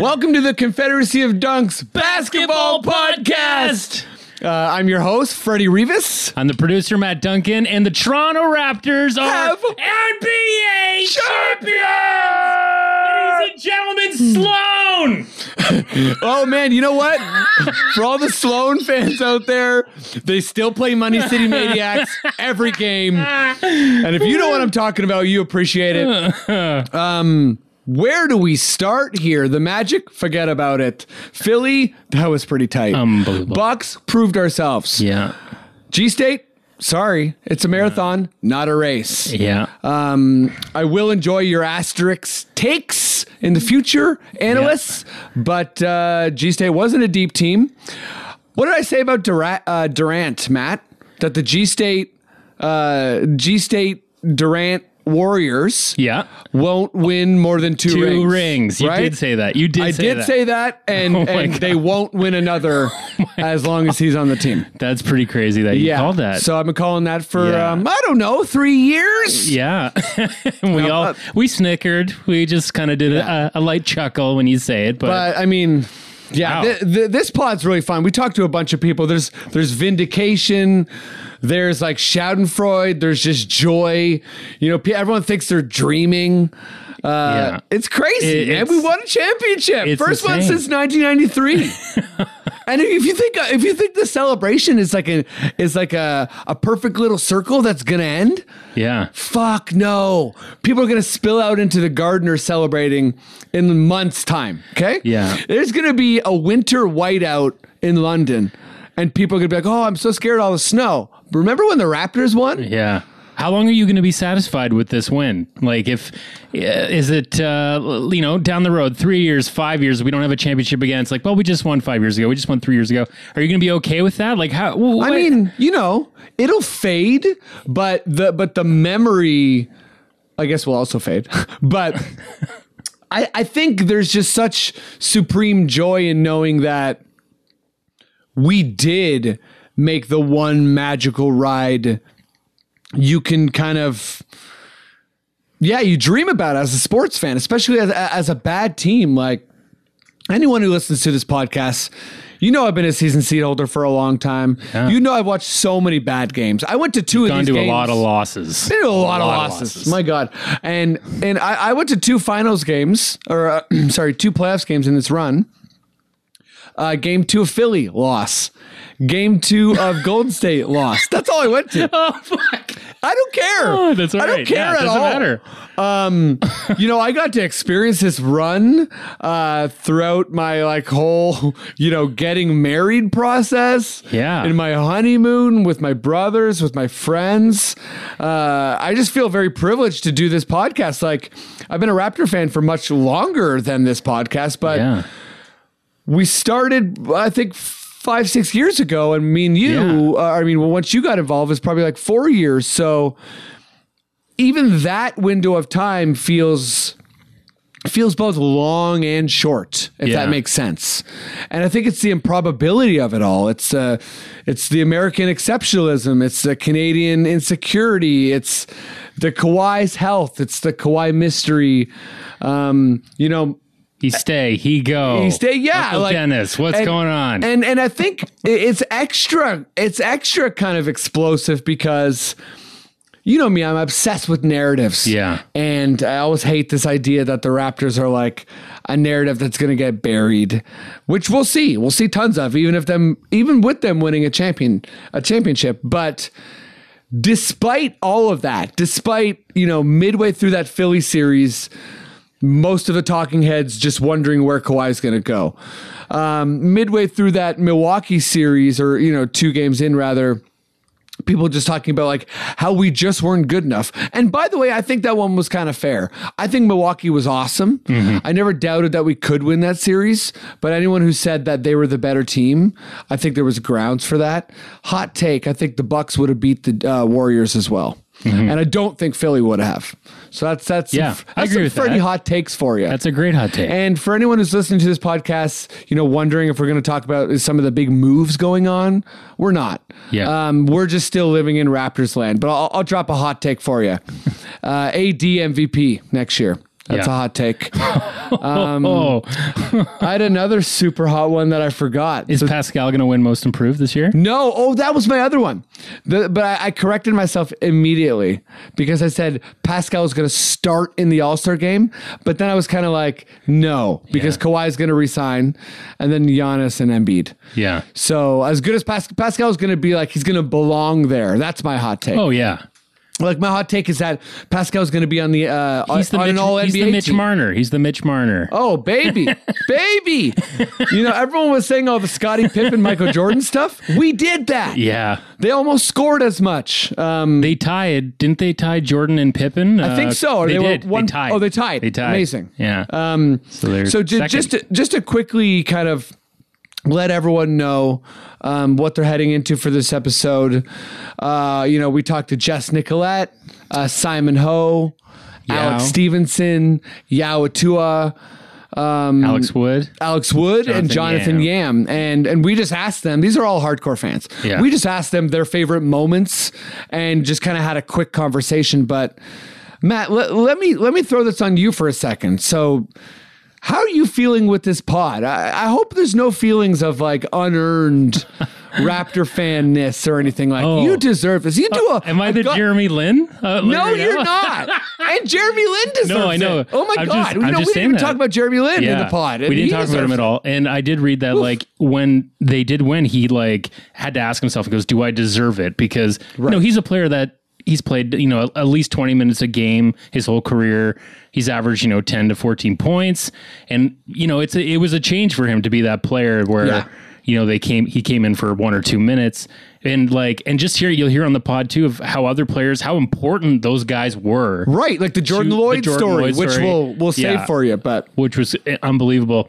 Welcome to the Confederacy of Dunks Basketball Podcast. I'm your host, Freddie Revis. I'm the producer, Matt Duncan, and the Toronto Raptors are NBA champions! Ladies and gentlemen, Sloan! Oh, man, you know what? For all the Sloan fans out there, they still play Money City Maniacs every game. And if you know what I'm talking about, you appreciate it. Where do we start here? The Magic? Forget about it. Philly? That was pretty tight. Unbelievable. Bucks? Proved ourselves. Yeah. G-State? Sorry. It's a marathon, not a race. Yeah. I will enjoy your asterisk takes in the future, analysts, but G-State wasn't a deep team. What did I say about Durant, Matt? That the G-State Durant Warriors won't win more than two rings. You did say that. I did say that, and they won't win another as long as he's on the team. That's pretty crazy that you called that. So I've been calling that for, 3 years. Yeah. We snickered. We just kind of did a light chuckle when you say it. But I mean... Yeah, wow. This pod's really fun. We talked to a bunch of people. There's vindication. There's like Schadenfreude. There's just joy. You know, everyone thinks they're dreaming. It's crazy, man. We won a championship. First one since 1993. And if you think the celebration is like a perfect little circle that's gonna end, fuck no, people are gonna spill out into the garden celebrating in months' time. Okay, there's gonna be a winter whiteout in London, and people are gonna be like, "Oh, I'm so scared of all the snow." Remember when the Raptors won? Yeah. How long are you going to be satisfied with this win? Like, is it down the road, 3 years, 5 years, we don't have a championship again. It's like, well, we just won 5 years ago. We just won 3 years ago. Are you going to be okay with that? Like, how? What? I mean, you know, it'll fade, but the memory, I guess, will also fade. But I think there's just such supreme joy in knowing that we did make the one magical ride. You can kind of, you dream about it as a sports fan, especially as a bad team. Like, anyone who listens to this podcast, you know I've been a season seat holder for a long time. Yeah. You know I've watched so many bad games. I went to two of these games. Gone to a lot of losses. A lot of losses. My God. And I went to two finals games, or two playoffs games in this run. Game 2 of Philly, loss. Game 2 of Golden State, loss. That's all I went to. Oh, fuck. I don't care. Oh, that's all right. I don't care at all. It doesn't matter. I got to experience this run throughout my whole, getting married process. Yeah. In my honeymoon with my brothers, with my friends. I just feel very privileged to do this podcast. Like, I've been a Raptor fan for much longer than this podcast, but... Yeah. We started, I think, 5-6 years ago, and me and you, once you got involved, it's probably 4 years. So even that window of time feels both long and short, if that makes sense. And I think it's the improbability of it all. It's the American exceptionalism. It's the Canadian insecurity. It's the Kawhi's health. It's the Kawhi mystery. He stay, he go. He stay, yeah. Uncle Dennis, what's going on? And I think it's extra kind of explosive because, you know me, I'm obsessed with narratives. Yeah. And I always hate this idea that the Raptors are like a narrative that's going to get buried, which we'll see. We'll see tons of, even with them winning a championship. But despite all of that, despite midway through that Philly series, most of the talking heads just wondering where Kawhi's going to go. Midway through that Milwaukee series, or 2 games in rather, people just talking about like how we just weren't good enough. And by the way, I think that one was kind of fair. I think Milwaukee was awesome. Mm-hmm. I never doubted that we could win that series, but anyone who said that they were the better team, I think there was grounds for that. Hot take. I think the Bucks would have beat the Warriors as well. Mm-hmm. And I don't think Philly would have. So that's hot takes for you. That's a great hot take. And for anyone who's listening to this podcast, you know, wondering if we're going to talk about some of the big moves going on, we're not. Yeah, we're just still living in Raptors land. But I'll drop a hot take for you. AD MVP next year. That's a hot take. I had another super hot one that I forgot. Is Pascal going to win Most Improved this year? No. Oh, that was my other one. But I corrected myself immediately because I said Pascal was going to start in the All-Star game. But then I was kind of like, no, because Kawhi is going to resign, and then Giannis and Embiid. Yeah. So as good as Pascal is going to be, like, he's going to belong there. That's my hot take. Oh, yeah. Like, my hot take is that Pascal's going to be on the an all-NBA team. He's the Mitch Marner. Oh, baby. Baby. You know, everyone was saying all the Scottie Pippen, Michael Jordan stuff. We did that. Yeah. They almost scored as much. They tied. Didn't they tie Jordan and Pippen? I think so. They tied. Oh, they tied. Amazing. Yeah. So just to quickly kind of let everyone know what they're heading into for this episode. You know, we talked to Jess Nicolette, Simon Ho, Alex Stevenson, Yao Atua, Alex Wood, and Jonathan Yam. And we just asked them, these are all hardcore fans. Yeah. We just asked them their favorite moments and just kind of had a quick conversation. But Matt, let me throw this on you for a second. So, how are you feeling with this pod? I hope there's no feelings of like unearned Raptor fan-ness or anything like that. You deserve this. You do a... Am I the Jeremy Lin? No, you're not. And Jeremy Lin deserves it. No, I know. It. Oh my God. We didn't even talk about Jeremy Lin in the pod. We didn't talk about him at all. And I did read that like when they did win, he like had to ask himself, and goes, do I deserve it? Because you know, he's a player that... He's played, you know, at least 20 minutes a game his whole career. He's averaged, you know, 10 to 14 points. And, you know, it was a change for him to be that player where, you know, he came in for 1 or 2 minutes. And like, and just here, you'll hear on the pod too of how other players, how important those guys were. Right. Like the Jordan Lloyd story, which we'll save for you, but which was unbelievable.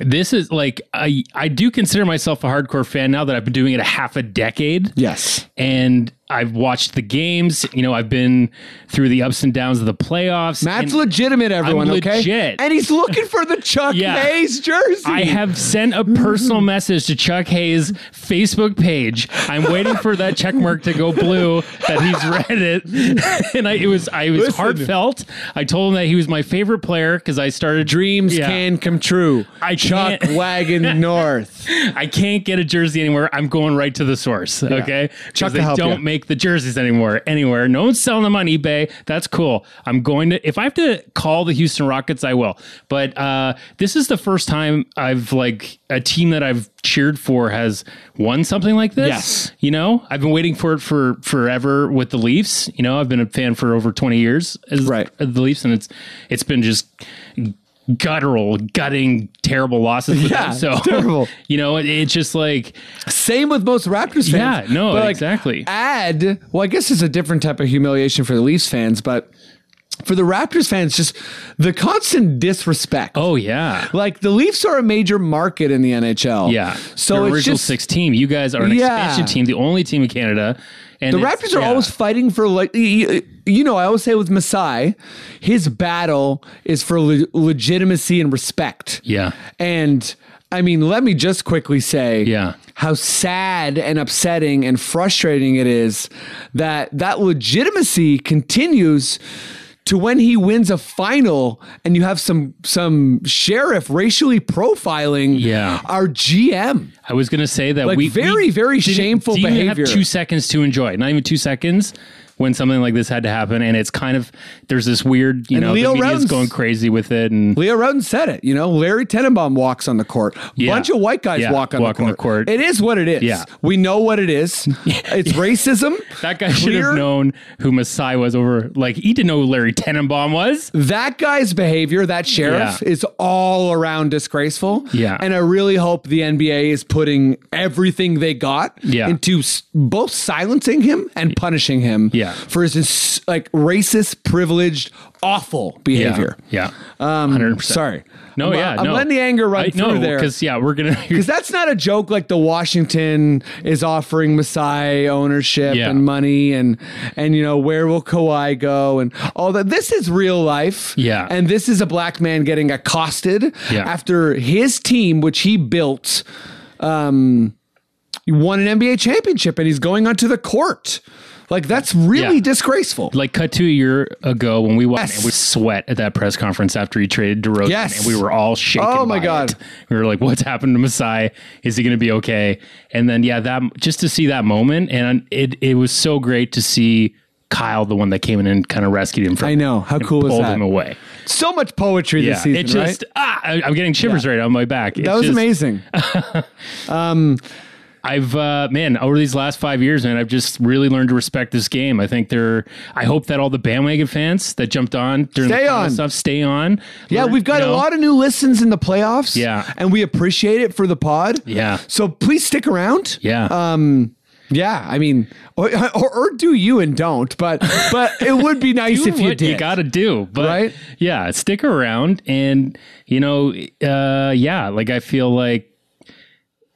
This is like, I do consider myself a hardcore fan now that I've been doing it a half a decade. Yes. And I've watched the games. You know, I've been through the ups and downs of the playoffs. Matt's legitimate, everyone, legit. And he's looking for the Chuck Hayes jersey. I have sent a personal message to Chuck Hayes' Facebook page. I'm waiting for that check mark to go blue that he's read it. And it was heartfelt. I told him that he was my favorite player because I started... Dreams can come true. Chuck Wagon North. I can't get a jersey anywhere. I'm going right to the source, okay? Chuck, they don't make the jerseys anywhere. No one's selling them on eBay. That's cool. I'm going to, if I have to call the Houston Rockets, I will. But this is the first time I've like a team that I've cheered for has won something like this. Yes. You know, I've been waiting for it for forever with the Leafs. You know, I've been a fan for over 20 years of the Leafs, and it's been just gutting terrible losses with them. So terrible. You know, it's just like same with most Raptors fans. Yeah, no, but exactly. I guess it's a different type of humiliation for the Leafs fans, but for the Raptors fans, just the constant disrespect. Oh, yeah. Like, the Leafs are a major market in the NHL. Yeah. So your original six team. You guys are an expansion team, the only team in Canada. And the Raptors are always fighting for, like, you know, I always say with Masai, his battle is for legitimacy and respect. Yeah. And, I mean, let me just quickly say how sad and upsetting and frustrating it is that legitimacy continues to when he wins a final and you have some sheriff racially profiling our GM. I was going to say that like we... Very, very shameful behavior. Didn't have 2 seconds to enjoy. Not even 2 seconds. when something like this had to happen. And it's kind of, there's this weird, you know, the media's going crazy with it. And Leo Roden said it, you know, Larry Tenenbaum walks on the court. Bunch of white guys walk on the court. It is what it is. Yeah. We know what it is. It's racism. That guy should have known who Masai was over. Like, he didn't know who Larry Tenenbaum was. That guy's behavior, that sheriff, is all around disgraceful. Yeah. And I really hope the NBA is putting everything they got into both silencing him and punishing him for his like racist, privileged, awful behavior. Yeah. 100%. Sorry. No, I'm letting the anger run through there. Because, we're going to... Because that's not a joke like the Washington is offering Masai ownership and money and, you know, where will Kawhi go and all that. This is real life. Yeah. And this is a black man getting accosted after his team, which he built, won an NBA championship and he's going onto the court. Like, that's really disgraceful. Like, cut to a year ago when we watched and we sweat at that press conference after he traded DeRozan. Yes. And we were all shaken. Oh, my God. It. We were like, what's happened to Masai? Is he going to be okay? And then, that just to see that moment. And it was so great to see Kyle, the one that came in and kind of rescued him. I know. How cool was that? Pulled him away. So much poetry this season, it just, right? I'm getting shivers right on my back. That was just amazing. I've, over these last 5 years, I've just really learned to respect this game. I think I hope that all the bandwagon fans that jumped on during the stuff stay on. Yeah, we've got a lot of new listens in the playoffs. Yeah. And we appreciate it for the pod. Yeah. So please stick around. Yeah. Yeah, I mean, or do you and don't, but it would be nice if you did. You got to do, but right? Yeah, stick around and, you know, like I feel like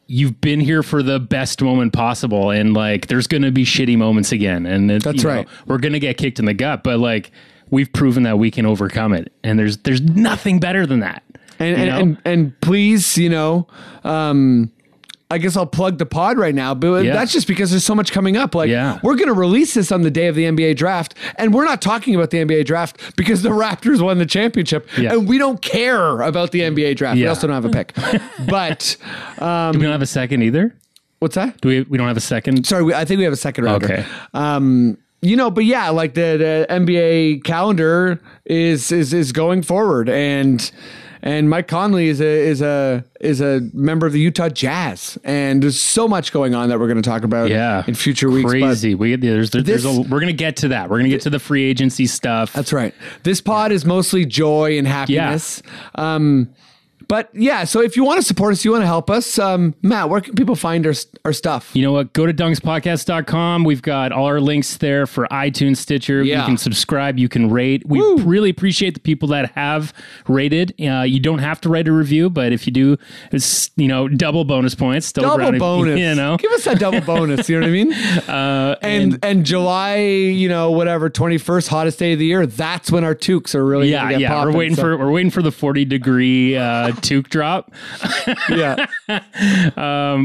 you've been here for the best moment possible. And like, there's going to be shitty moments again. And that's right. We're going to get kicked in the gut, but like we've proven that we can overcome it. And there's nothing better than that. And please, you know, I guess I'll plug the pod right now, but that's just because there's so much coming up. Like we're going to release this on the day of the NBA draft and we're not talking about the NBA draft because the Raptors won the championship and we don't care about the NBA draft. We also don't have a pick, but, do we not have a second either? What's that? We don't have a second. Sorry. I think we have a second rounder. Okay. You know, but like the NBA calendar is going forward and Mike Conley is a member of the Utah Jazz, and there's so much going on that we're going to talk about in future weeks. Crazy. We're going to get to that. We're going to get to the free agency stuff. That's right. This pod is mostly joy and happiness. Yeah. So if you want to support us, you want to help us, Matt, where can people find our stuff? You know what? Go to dunkspodcast.com. We've got all our links there for iTunes, Stitcher. You can subscribe. You can rate. We really appreciate the people that have rated. You don't have to write a review, but if you do, it's, you know, double bonus points. Double bonus. You know? Give us that double bonus. You know what I mean? And July, you know, whatever, 21st, hottest day of the year. That's when our toques are really going to get popping. We're waiting for the 40-degree... toque drop. We're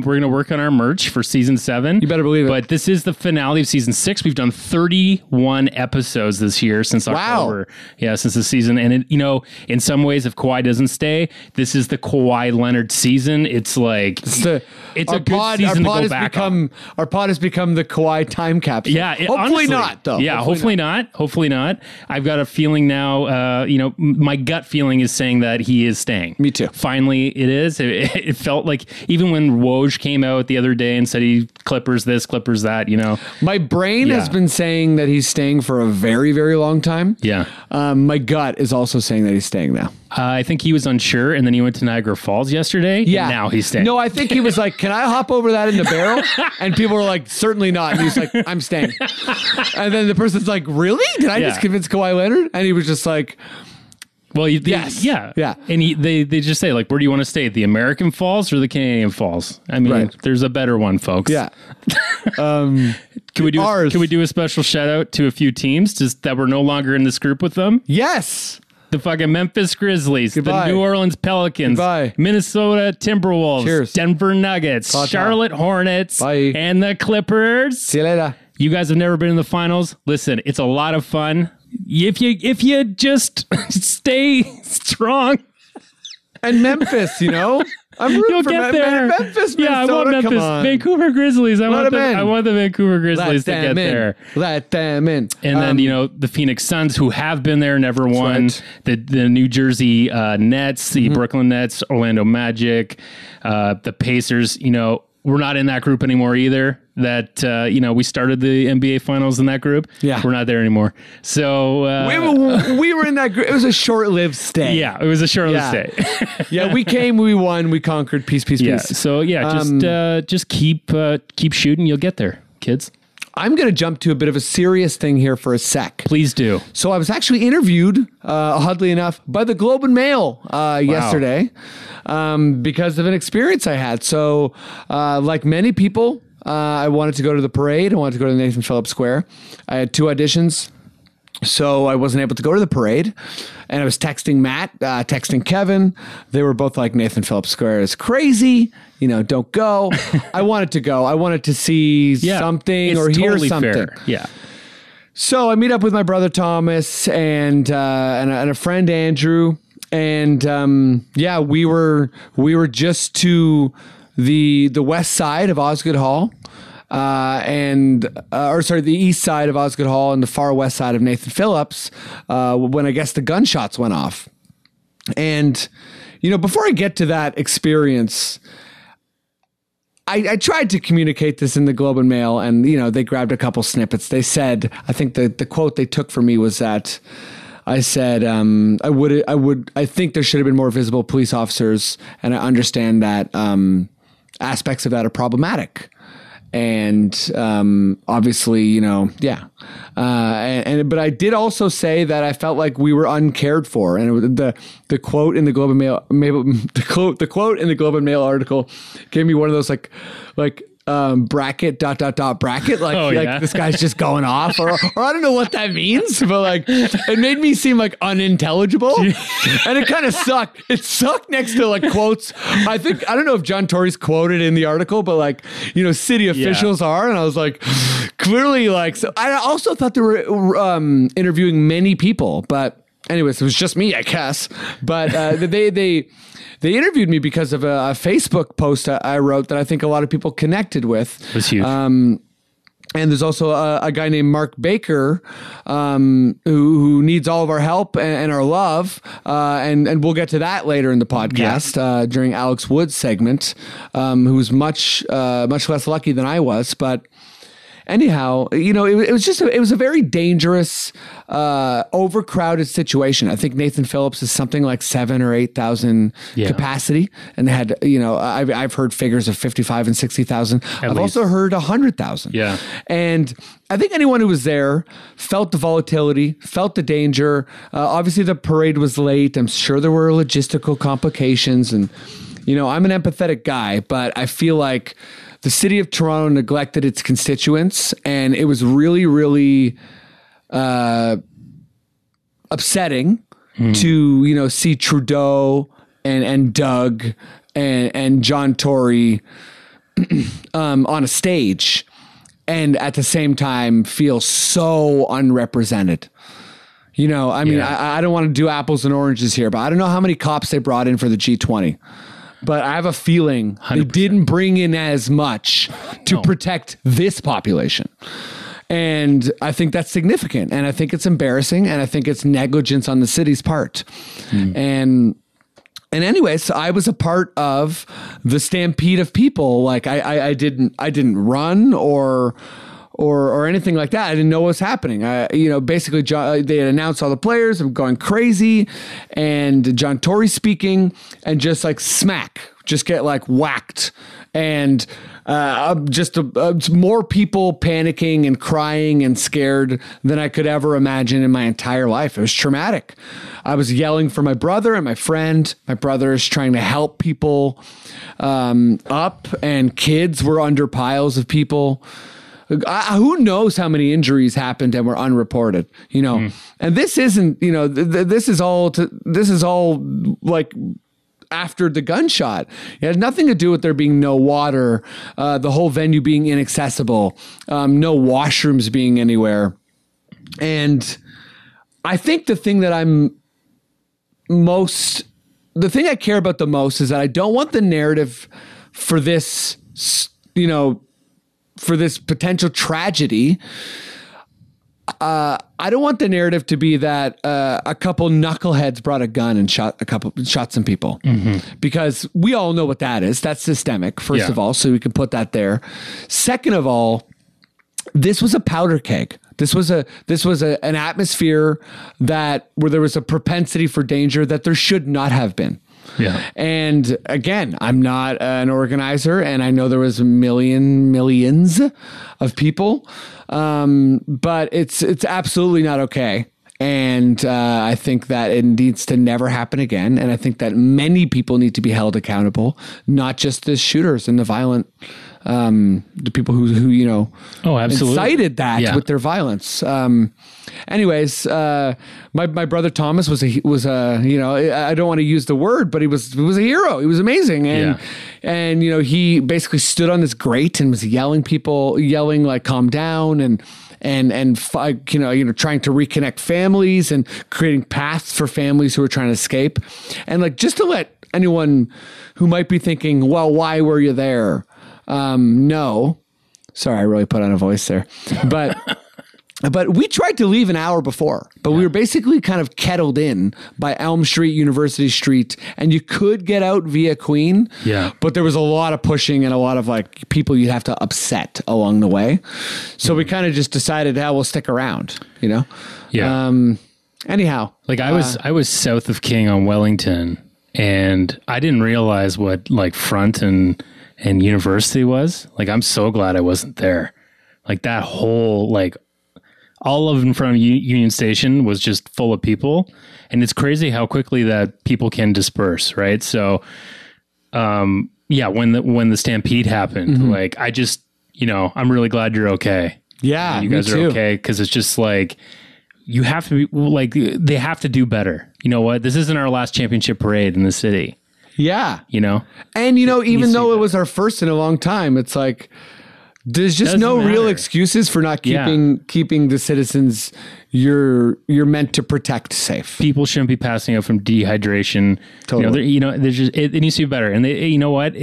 going to work on our merch for season 7. You better believe it. But this is the finale of season 6. We've done 31 episodes this year since October. Yeah, since the season. And, it, you know, in some ways, if Kawhi doesn't stay, this is the Kawhi Leonard season. It's like, it's a good season to go back on. Our pod has become the Kawhi time capsule. Yeah. Hopefully not, though. Yeah, hopefully not. I've got a feeling now, you know, my gut feeling is saying that he is staying. Me too. Finally, it is. It felt like even when Woj came out the other day and said he Clippers this, Clippers that, you know. My brain has been saying that he's staying for a very, very long time. Yeah. My gut is also saying that he's staying now. I think he was unsure, and then he went to Niagara Falls yesterday, and now he's staying. No, I think he was like, can I hop over that in the barrel? And people were like, certainly not. And he's like, I'm staying. And then the person's like, really? Did I just convince Kawhi Leonard? And he was just like... Well, and they just say, like, where do you want to stay? The American Falls or the Canadian Falls? I mean, there's a better one, folks. Yeah. Can we do a special shout out to a few teams just that we're no longer in this group with them? Yes. The fucking Memphis Grizzlies, the New Orleans Pelicans, Minnesota Timberwolves, Denver Nuggets, Charlotte Hornets, and the Clippers. See you later. You guys have never been in the finals. Listen, it's a lot of fun. If you just stay strong. And Memphis, you know, I'm rooting You'll for get there. Memphis, Minnesota. Yeah, I want Memphis. Come on. Vancouver Grizzlies. I want the Vancouver Grizzlies to get there. Let them in. And then, the Phoenix Suns, who have been there, never won. Right. The New Jersey Nets, the Brooklyn Nets, Orlando Magic, the Pacers, we're not in that group anymore either. That, we started the NBA Finals in that group. Yeah. We're not there anymore. So... We were in that group. It was a short-lived stay. Yeah, it was a short-lived stay. Yeah, we came, we won, we conquered, peace. So, just keep shooting. You'll get there, kids. I'm going to jump to a bit of a serious thing here for a sec. Please do. So I was actually interviewed, oddly enough, by the Globe and Mail yesterday because of an experience I had. So like many people... I wanted to go to the parade. I wanted to go to the Nathan Phillips Square. I had two auditions, so I wasn't able to go to the parade. And I was texting Matt, texting Kevin. They were both like, Nathan Phillips Square is crazy. Don't go. I wanted to go. I wanted to see something or hear totally something. Fair. Yeah. So I meet up with my brother Thomas and a friend Andrew, and we were just to the west side of Osgood Hall, the east side of Osgood Hall and the far west side of Nathan Phillips, when I guess the gunshots went off. And, before I get to that experience, I tried to communicate this in the Globe and Mail, and, they grabbed a couple snippets. They said, I think the quote they took from me was that I said, I think there should have been more visible police officers, and I understand that, aspects of that are problematic, and obviously, but I did also say that I felt like we were uncared for, and the quote in the Globe and Mail, the quote in the Globe and Mail article, gave me one of those bracket ... bracket this guy's just going off, or I don't know what that means, but it made me seem unintelligible, and it kind of sucked. It sucked next to quotes. I don't know if John Tory's quoted in the article, but city officials are, and I was clearly so I also thought they were interviewing many people, but anyways, it was just me, I guess. But they interviewed me because of a Facebook post I wrote that I think a lot of people connected with. It was huge. And there's also a guy named Mark Baker, who needs all of our help and our love. And we'll get to that later in the podcast, during Alex Wood's segment, who's much less lucky than I was. But anyhow, it was just it was a very dangerous, overcrowded situation. I think Nathan Phillips is something like 7,000 or 8,000 capacity, and they had I've heard figures of 55,000 and 60,000. I've also heard 100,000. Yeah, and I think anyone who was there felt the volatility, felt the danger. Obviously, the parade was late. I'm sure there were logistical complications, and I'm an empathetic guy, but I feel like the city of Toronto neglected its constituents, and it was really, really upsetting to see Trudeau and Doug and John Tory on a stage, and at the same time feel so unrepresented. I don't want to do apples and oranges here, but I don't know how many cops they brought in for the G20. But I have a feeling 100%. They didn't bring in as much to protect this population. And I think that's significant. And I think it's embarrassing. And I think it's negligence on the city's part. And anyways, I was a part of the stampede of people. I didn't run or anything like that. I didn't know what was happening. Basically, they had announced all the players. I'm going crazy, and John Tory speaking, and just get whacked, and more people panicking and crying and scared than I could ever imagine in my entire life. It was traumatic. I was yelling for my brother and my friend. My brother is trying to help people up, and kids were under piles of people. Who knows how many injuries happened and were unreported, and this isn't, this is all after the gunshot. It had nothing to do with there being no water, the whole venue being inaccessible, no washrooms being anywhere. And I think the thing that I'm most the thing I care about the most is that I don't want the narrative for this, you know, for this potential tragedy. I don't want the narrative to be that a couple knuckleheads brought a gun and shot some people, because we all know what that is. That's systemic, first of all, so we can put that there. Second of all, this was a powder keg. This was an atmosphere that where there was a propensity for danger that there should not have been. Yeah. And again, I'm not an organizer, and I know there was millions of people, but it's absolutely not okay. And I think that it needs to never happen again. And I think that many people need to be held accountable, not just the shooters and the violent, the people who you know, incited that with their violence. Anyways, my brother Thomas was a you know, I don't want to use the word, but he was a hero. He was amazing, and you know, he basically stood on this grate and was yelling like, calm down, and you know, trying to reconnect families and creating paths for families who are trying to escape. And like, just to let anyone who might be thinking, well, why were you there? No, sorry, I really put on a voice there, but we tried to leave an hour before, but we were basically kind of kettled in by Elm Street, University Street, and you could get out via Queen. Yeah. But there was a lot of pushing and a lot of like people you'd have to upset along the way. So we kind of just decided, we'll stick around, you know? Yeah. Anyhow, like I was south of King on Wellington, and I didn't realize what like front and University was. Like, I'm so glad I wasn't there. Like that whole, like all of in front of Union Station was just full of people. And it's crazy how quickly that people can disperse. Right. So, when the stampede happened, like I just, you know, I'm really glad you're okay. Yeah. And you guys are okay. 'Cause it's just like, you have to be like, they have to do better. You know what? This isn't our last championship parade in the city. Yeah. You know? And, you know, even though it was our first in a long time, it's like, there's just no real excuses for not keeping the citizens you're meant to protect safe. People shouldn't be passing out from dehydration. Totally. You know, there's just, it needs to be better. And they, you know what?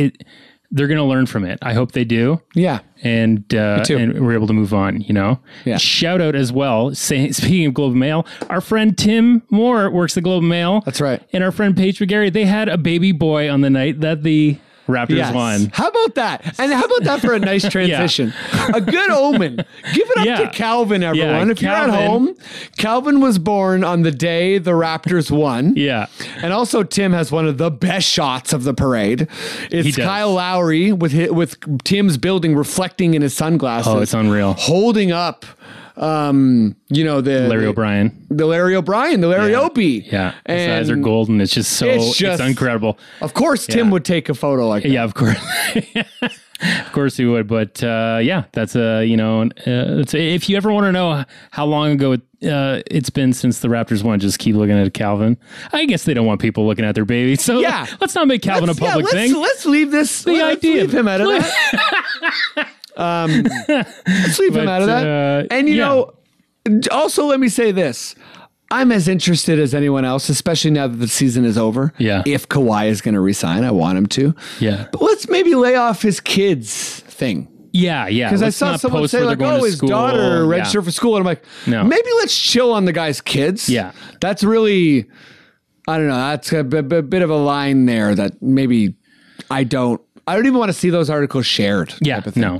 They're going to learn from it. I hope they do. Yeah. And we're able to move on, you know? Yeah. Shout out as well. Speaking of Globe and Mail, our friend Tim Moore works the Globe and Mail. That's right. And our friend Paige McGarry, they had a baby boy on the night that the Raptors won. How about that? And how about that for a nice transition? A good omen. Give it up to Calvin, everyone. If you're at home, Calvin was born on the day the Raptors won. Yeah. And also Tim has one of the best shots of the parade. It's Kyle Lowry with Tim's building reflecting in his sunglasses. Oh, it's unreal. Holding up you know, the Larry Opie. Yeah. And his eyes are golden. It's just it's incredible. Of course, Tim would take a photo like that. Yeah, of course. Of course he would. But, that's you know, if you ever want to know how long ago it's been since the Raptors won, just keep looking at Calvin. I guess they don't want people looking at their baby. So let's not make Calvin a public thing. Let's leave this. Leave him out of that. Let's leave him out of that. And you know, also let me say this. I'm as interested as anyone else, especially now that the season is over. Yeah. If Kawhi is going to resign, I want him to. Yeah. But let's maybe lay off his kids thing. Yeah, yeah. Because I saw someone say like, "Oh, his daughter registered for school," and I'm like, "No, maybe let's chill on the guy's kids." Yeah. That's really, I don't know. That's a bit of a line there that maybe I don't even want to see those articles shared. Yeah, no.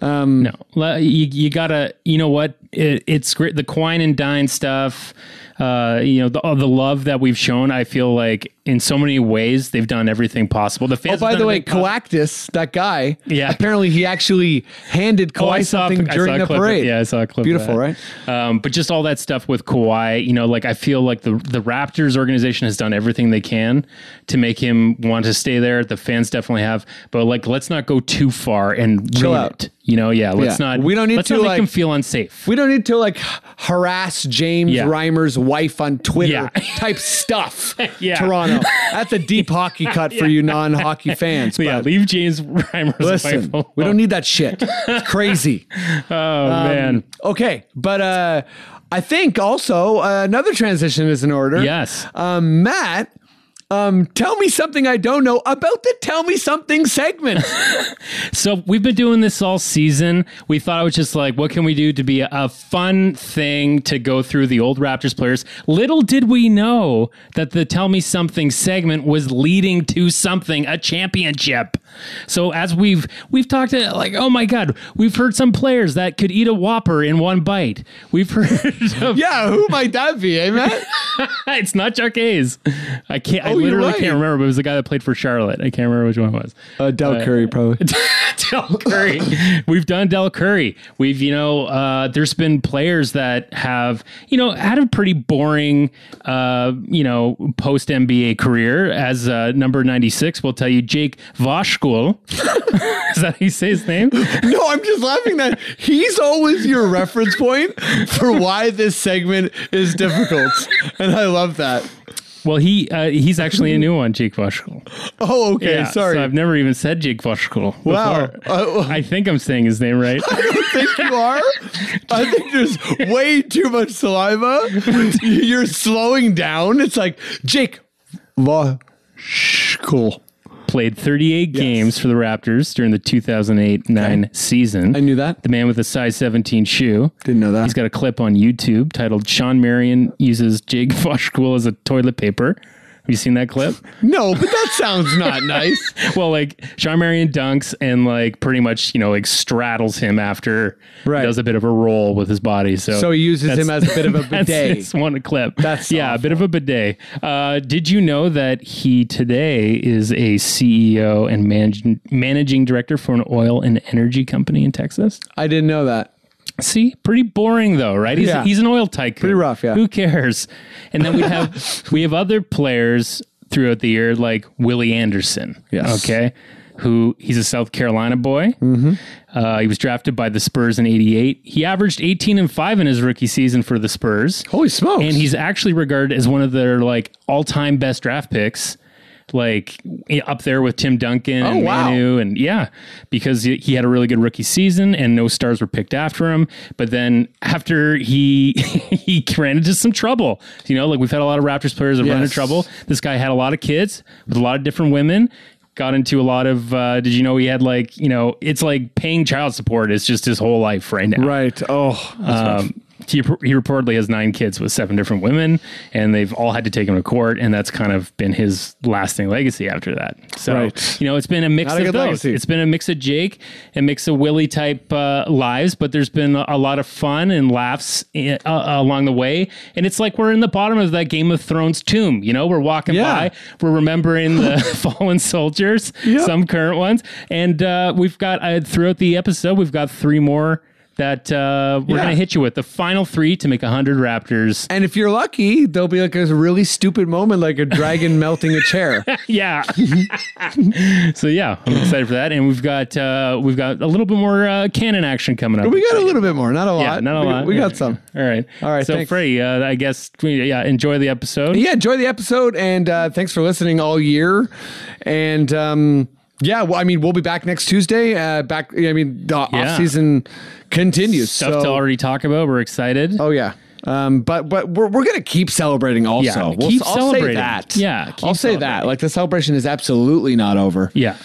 No. You gotta, you know what? It's great. The Quine and Dine stuff, you know, the love that we've shown, I feel like in so many ways, they've done everything possible. The fans by the way, Coactus, that guy, apparently he actually handed Kawhi something during the parade. I saw a clip. Beautiful, right? But just all that stuff with Kawhi, you know, like I feel like the Raptors organization has done everything they can to make him want to stay there. The fans definitely have, but like, let's not go too far and chill out. You know, not. We don't need to make him feel unsafe. We don't need to like harass James Reimer's wife on Twitter type stuff. Toronto, that's a deep hockey cut for you non-hockey fans. But leave James Reimer's wife alone. We don't need that shit. It's crazy. Oh man. Okay, but I think also another transition is in order. Yes, Matt. Tell me something I don't know about the Tell Me Something segment. So we've been doing this all season. We thought it was just like, what can we do to be a fun thing to go through the old Raptors players? Little did we know that the Tell Me Something segment was leading to something, a championship. So as we've talked to, like, oh my God, we've heard some players that could eat a Whopper in one bite. We've heard of... Yeah, who might that be, eh, man? It's not Chuck Hayes. I can't... I literally can't remember, but it was the guy that played for Charlotte. I can't remember which one it was. Del Curry, probably. Del Curry. We've done Del Curry. We've, there's been players that have, had a pretty boring, post-NBA career. As number 96, we'll tell you, Jake Voskuhl. Is that how you say his name? No, I'm just laughing that he's always your reference point for why this segment is difficult. And I love that. Well, he's actually a new one, Jake Voskuhl. Oh, okay. Yeah, sorry. So I've never even said Jake Voskuhl before. Wow. I think I'm saying his name right. I don't think you are. I think there's way too much saliva. You're slowing down. It's like Jake Voskuhl. Played 38 games for the Raptors during the 2008-09 season. I knew that. The man with a size 17 shoe. Didn't know that. He's got a clip on YouTube titled Sean Marion uses Jake Voskuhl as a toilet paper. Have you seen that clip? No, but that sounds not nice. Well, like Sean Marion dunks and like pretty much, straddles him after he does a bit of a roll with his body. So he uses him as a bit of a bidet. That's one clip. That's a bit of a bidet. Did you know that he today is a CEO and managing director for an oil and energy company in Texas? I didn't know that. See, pretty boring though, right? He's an oil tycoon. Pretty rough, yeah. Who cares? And then we have other players throughout the year like Willie Anderson. Yes. Okay. Who he's a South Carolina boy. Mm-hmm. He was drafted by the Spurs in '88. He averaged 18 and 5 in his rookie season for the Spurs. Holy smokes! And he's actually regarded as one of their like all-time best draft picks. Like up there with Tim Duncan and Manu and because he had a really good rookie season and no stars were picked after him. But then after he ran into some trouble, like we've had a lot of Raptors players that run into trouble. This guy had a lot of kids with a lot of different women, got into a lot of, did you know he had like, it's like paying child support is just his whole life right now. Right. Oh, that's rough. He reportedly has 9 kids with 7 different women, and they've all had to take him to court, and that's kind of been his lasting legacy after that. So, it's been a mix of those. Legacy. It's been a mix of Jake, a mix of Willie-type lives, but there's been a lot of fun and laughs along the way, and it's like we're in the bottom of that Game of Thrones tomb, we're walking by, we're remembering the fallen soldiers, some current ones, and we've got, throughout the episode, we've got 3 more that we're going to hit you with. The final 3 to make 100 Raptors. And if you're lucky, there'll be like a really stupid moment, like a dragon melting a chair. Yeah. So yeah, I'm excited for that. And we've got a little bit more canon action coming up. But we got a little bit more, not a lot. Yeah, not a lot. We got some. All right. So thanks. Freddie, I guess, enjoy the episode. Yeah, enjoy the episode. And thanks for listening all year. And we'll be back next Tuesday. The off-season continues. Stuff to already talk about. We're excited. Oh, yeah. But we're going to keep celebrating also. Yeah, I'll celebrating. Say that. Yeah. I'll say that. Like, the celebration is absolutely not over. Yeah.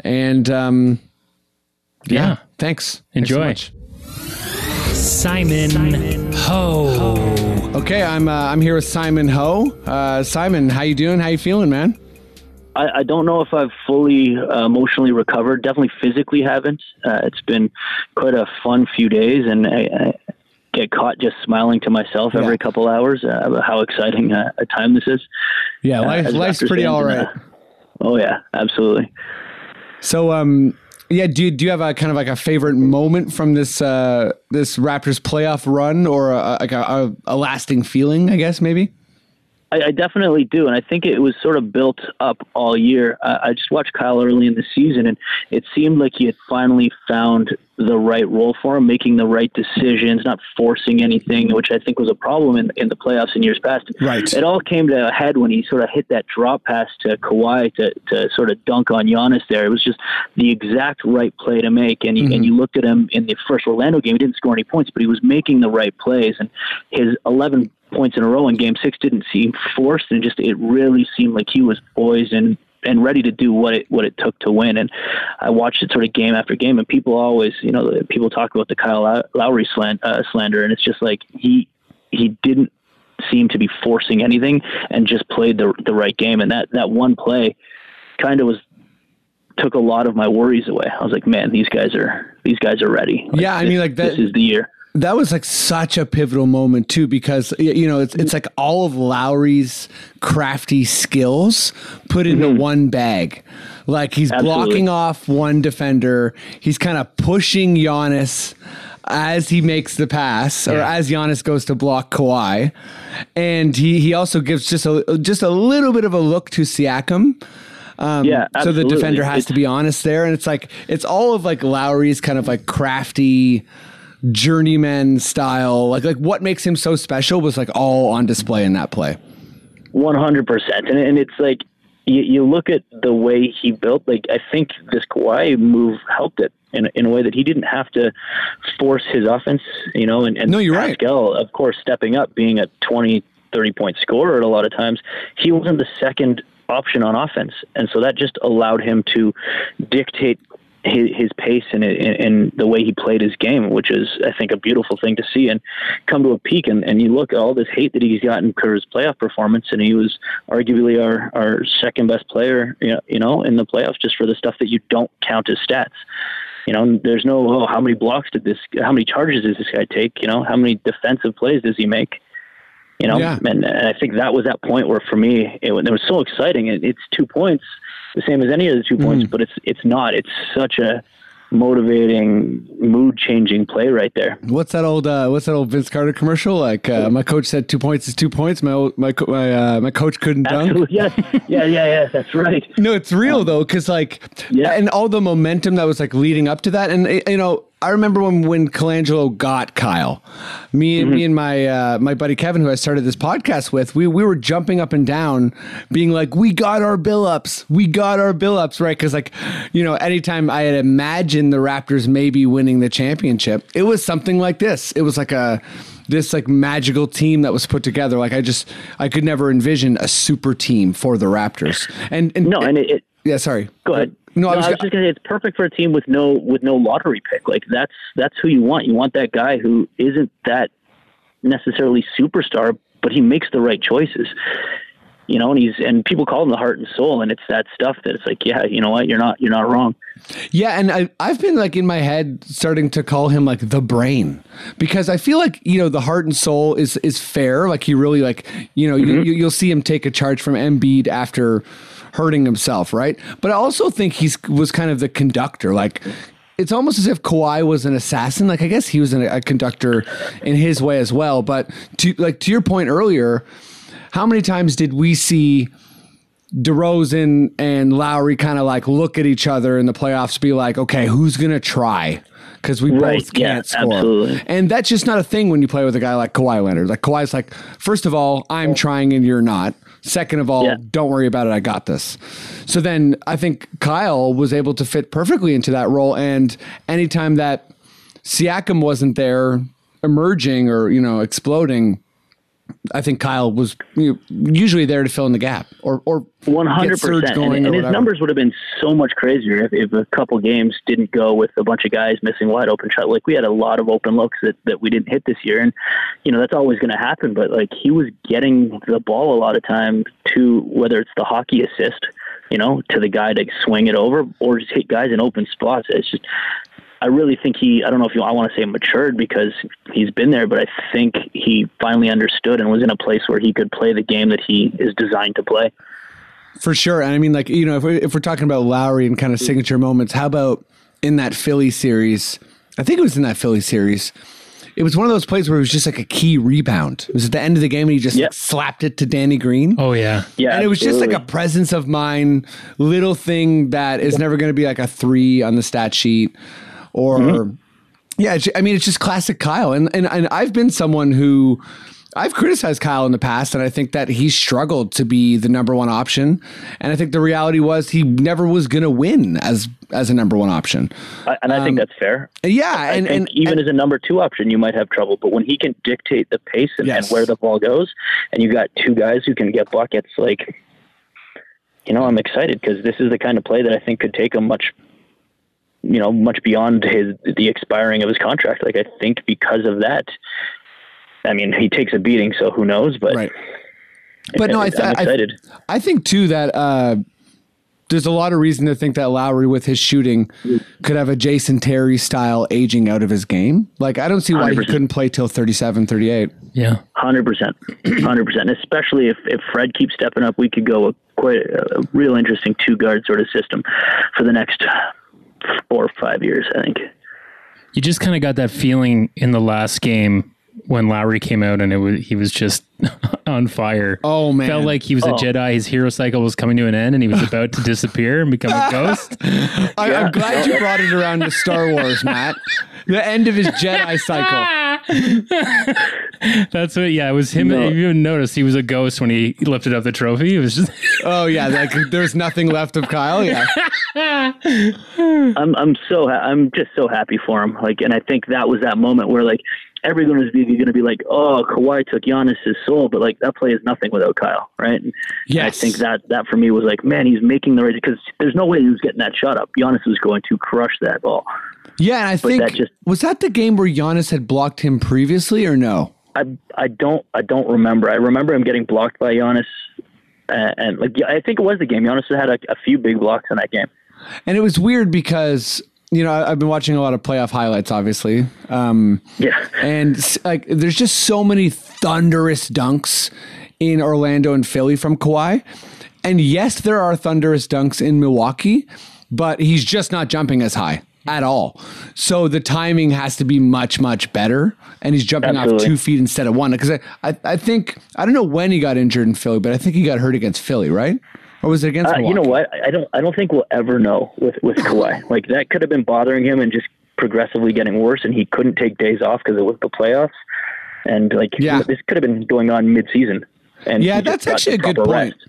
And, thanks. Enjoy. Thanks so much. Simon Ho. Okay, I'm here with Simon Ho. Simon, how you doing? How you feeling, man? I don't know if I've fully emotionally recovered. Definitely physically haven't. It's been quite a fun few days, and I get caught just smiling to myself every couple hours about how exciting a time this is. Yeah, life's pretty all right. Oh, yeah, absolutely. So, do you have a kind of like a favorite moment from this Raptors playoff run, or a lasting feeling, I guess, maybe? I definitely do, and I think it was sort of built up all year. I just watched Kyle early in the season, and it seemed like he had finally found the right role for him, making the right decisions, not forcing anything, which I think was a problem in the playoffs in years past. Right. It all came to a head when he sort of hit that drop pass to Kawhi to sort of dunk on Giannis there. It was just the exact right play to make, and and you looked at him in the first Orlando game. He didn't score any points, but he was making the right plays, and his 11 points in a row in Game 6 didn't seem forced, and just it really seemed like he was poised and ready to do what it took to win. And I watched it sort of game after game, and people always, you know, people talk about the Kyle Lowry slander, and it's just like he didn't seem to be forcing anything and just played the right game. And that one play kind of took a lot of my worries away. I was like, man, these guys are ready. Like, yeah, I mean, like this is the year. That was like such a pivotal moment too, because you know it's like all of Lowry's crafty skills put into one bag. Like he's blocking off one defender, he's kind of pushing Giannis as he makes the pass, or as Giannis goes to block Kawhi, and he also gives just a little bit of a look to Siakam. So the defender has to be honest there, and it's like it's all of like Lowry's kind of like crafty journeyman style, like what makes him so special was like all on display in that play. 100%, and it's like you look at the way he built. Like I think this Kawhi move helped it in a way that he didn't have to force his offense, you know. And no, you're right. Pascal, of course, stepping up, being a 20, 30 point scorer at a lot of times, he wasn't the second option on offense, and so that just allowed him to dictate his pace and the way he played his game, which is, I think, a beautiful thing to see and come to a peak. And you look at all this hate that he's gotten for his playoff performance, and he was arguably our second best player, you know, in the playoffs, just for the stuff that you don't count as stats. You know, there's no, how many blocks how many charges does this guy take? You know, how many defensive plays does he make? You know, and I think that was that point where for me, it was so exciting. It's 2 points, the same as any of the 2 points, but it's not. It's such a motivating, mood-changing play right there. What's that old Vince Carter commercial? Like my coach said, 2 points is 2 points. My coach couldn't dunk. Yeah. That's right. No, it's real though, because and all the momentum that was like leading up to that, and you know. I remember when Colangelo got Kyle, me and my buddy Kevin, who I started this podcast with, we were jumping up and down, being like, "We got our bill ups, right?" Because like, you know, anytime I had imagined the Raptors maybe winning the championship, it was something like this. It was like this magical team that was put together. Like I could never envision a super team for the Raptors. Go ahead. No, I was just going to say it's perfect for a team with no lottery pick. Like that's who you want. You want that guy who isn't that necessarily superstar, but he makes the right choices. You know, and people call him the heart and soul, and it's that stuff that it's like, yeah, you know what, you're not wrong. Yeah, and I've been like in my head starting to call him like the brain, because I feel like, you know, the heart and soul is fair. Like he really like, you know, you'll see him take a charge from Embiid after hurting himself, right? But I also think he was kind of the conductor. Like it's almost as if Kawhi was an assassin. Like I guess he was a conductor in his way as well. But to your point earlier, how many times did we see DeRozan and Lowry kind of like look at each other in the playoffs, be like, okay, who's going to try? Because we both can't score. Absolutely. And that's just not a thing when you play with a guy like Kawhi Leonard. Like Kawhi's like, first of all, I'm trying and you're not. Second of all, don't worry about it. I got this. So then I think Kyle was able to fit perfectly into that role. And anytime that Siakam wasn't there emerging or, you know, exploding, I think Kyle was usually there to fill in the gap or 100% going, and his numbers would have been so much crazier if a couple games didn't go with a bunch of guys missing wide open shots. Like we had a lot of open looks that we didn't hit this year, and you know that's always going to happen. But like he was getting the ball a lot of time to, whether it's the hockey assist, you know, to the guy to swing it over, or just hit guys in open spots. It's just. I really think I want to say matured, because he's been there, but I think he finally understood and was in a place where he could play the game that he is designed to play. For sure. And I mean, like, you know, if we're talking about Lowry and kind of signature moments, how about in that Philly series? I think it was in that Philly series. It was one of those plays where it was just like a key rebound. It was at the end of the game, and he just slapped it to Danny Green. Oh, yeah. Yeah. And it was just like a presence of mind, little thing that is never going to be like a three on the stat sheet. Or, I mean, it's just classic Kyle. And I've been someone who I've criticized Kyle in the past, and I think that he struggled to be the number one option. And I think the reality was he never was going to win as a number one option. And I think that's fair. Yeah. And even as a number two option, you might have trouble. But when he can dictate the pace and where the ball goes, and you've got two guys who can get buckets, like, you know, I'm excited because this is the kind of play that I think could take him much beyond the expiring of his contract. Like, I think because of that, I mean, he takes a beating, so who knows? But right. But no, I'm excited. I think too that there's a lot of reason to think that Lowry, with his shooting, could have a Jason Terry style aging out of his game. Like, I don't see why 100%. He couldn't play till 37, 38. Yeah, 100%, 100%. Especially if Fred keeps stepping up, we could go quite a real interesting two guard sort of system for the next 4 or 5 years, I think. You just kind of got that feeling in the last game when Lowry came out, and he was just on fire. Oh man, felt like he was a Jedi. His hero cycle was coming to an end, and he was about to disappear and become a ghost. I'm glad you brought it around to Star Wars, Matt. The end of his Jedi cycle. That's what. Yeah, it was him. No. If you even noticed, he was a ghost when he lifted up the trophy. It was just. Oh yeah, like there's nothing left of Kyle. Yeah. I'm just so happy for him. Like, and I think that was that moment where like. Everyone is going to be like, oh, Kawhi took Giannis's soul, but like that play is nothing without Kyle, right? Yeah, I think that for me was like, man, he's making the right, because there's no way he was getting that shot up. Giannis was going to crush that ball. Yeah, and was that the game where Giannis had blocked him previously or no? I don't remember. I remember him getting blocked by Giannis, and like I think it was the game. Giannis had a few big blocks in that game, and it was weird because. You know, I've been watching a lot of playoff highlights, obviously. And like, there's just so many thunderous dunks in Orlando and Philly from Kawhi. And yes, there are thunderous dunks in Milwaukee, but he's just not jumping as high at all. So the timing has to be much, much better. And he's jumping off 2 feet instead of one. Because I think, I don't know when he got injured in Philly, but I think he got hurt against Philly, right? Or was it against Milwaukee? You know what? I don't think we'll ever know with Kawhi. Like that could have been bothering him and just progressively getting worse, and he couldn't take days off because it was the playoffs. And like, this could have been going on mid-season. And yeah, that's actually a good point. Rest.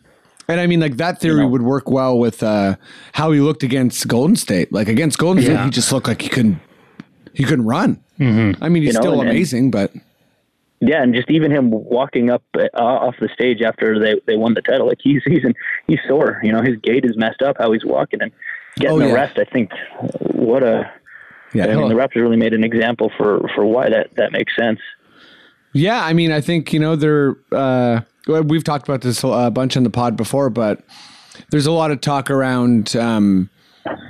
And I mean, like that theory would work well with how he looked against Golden State. Like against Golden State, he just looked like he couldn't run. Mm-hmm. I mean, he's still amazing, but. Yeah, and just even him walking up off the stage after they won the title, like he's sore. You know, his gait is messed up. How he's walking and getting the rest. I think the Raptors really made an example for why that makes sense. Yeah, I mean, I think they're we've talked about this a bunch on the pod before, but there's a lot of talk around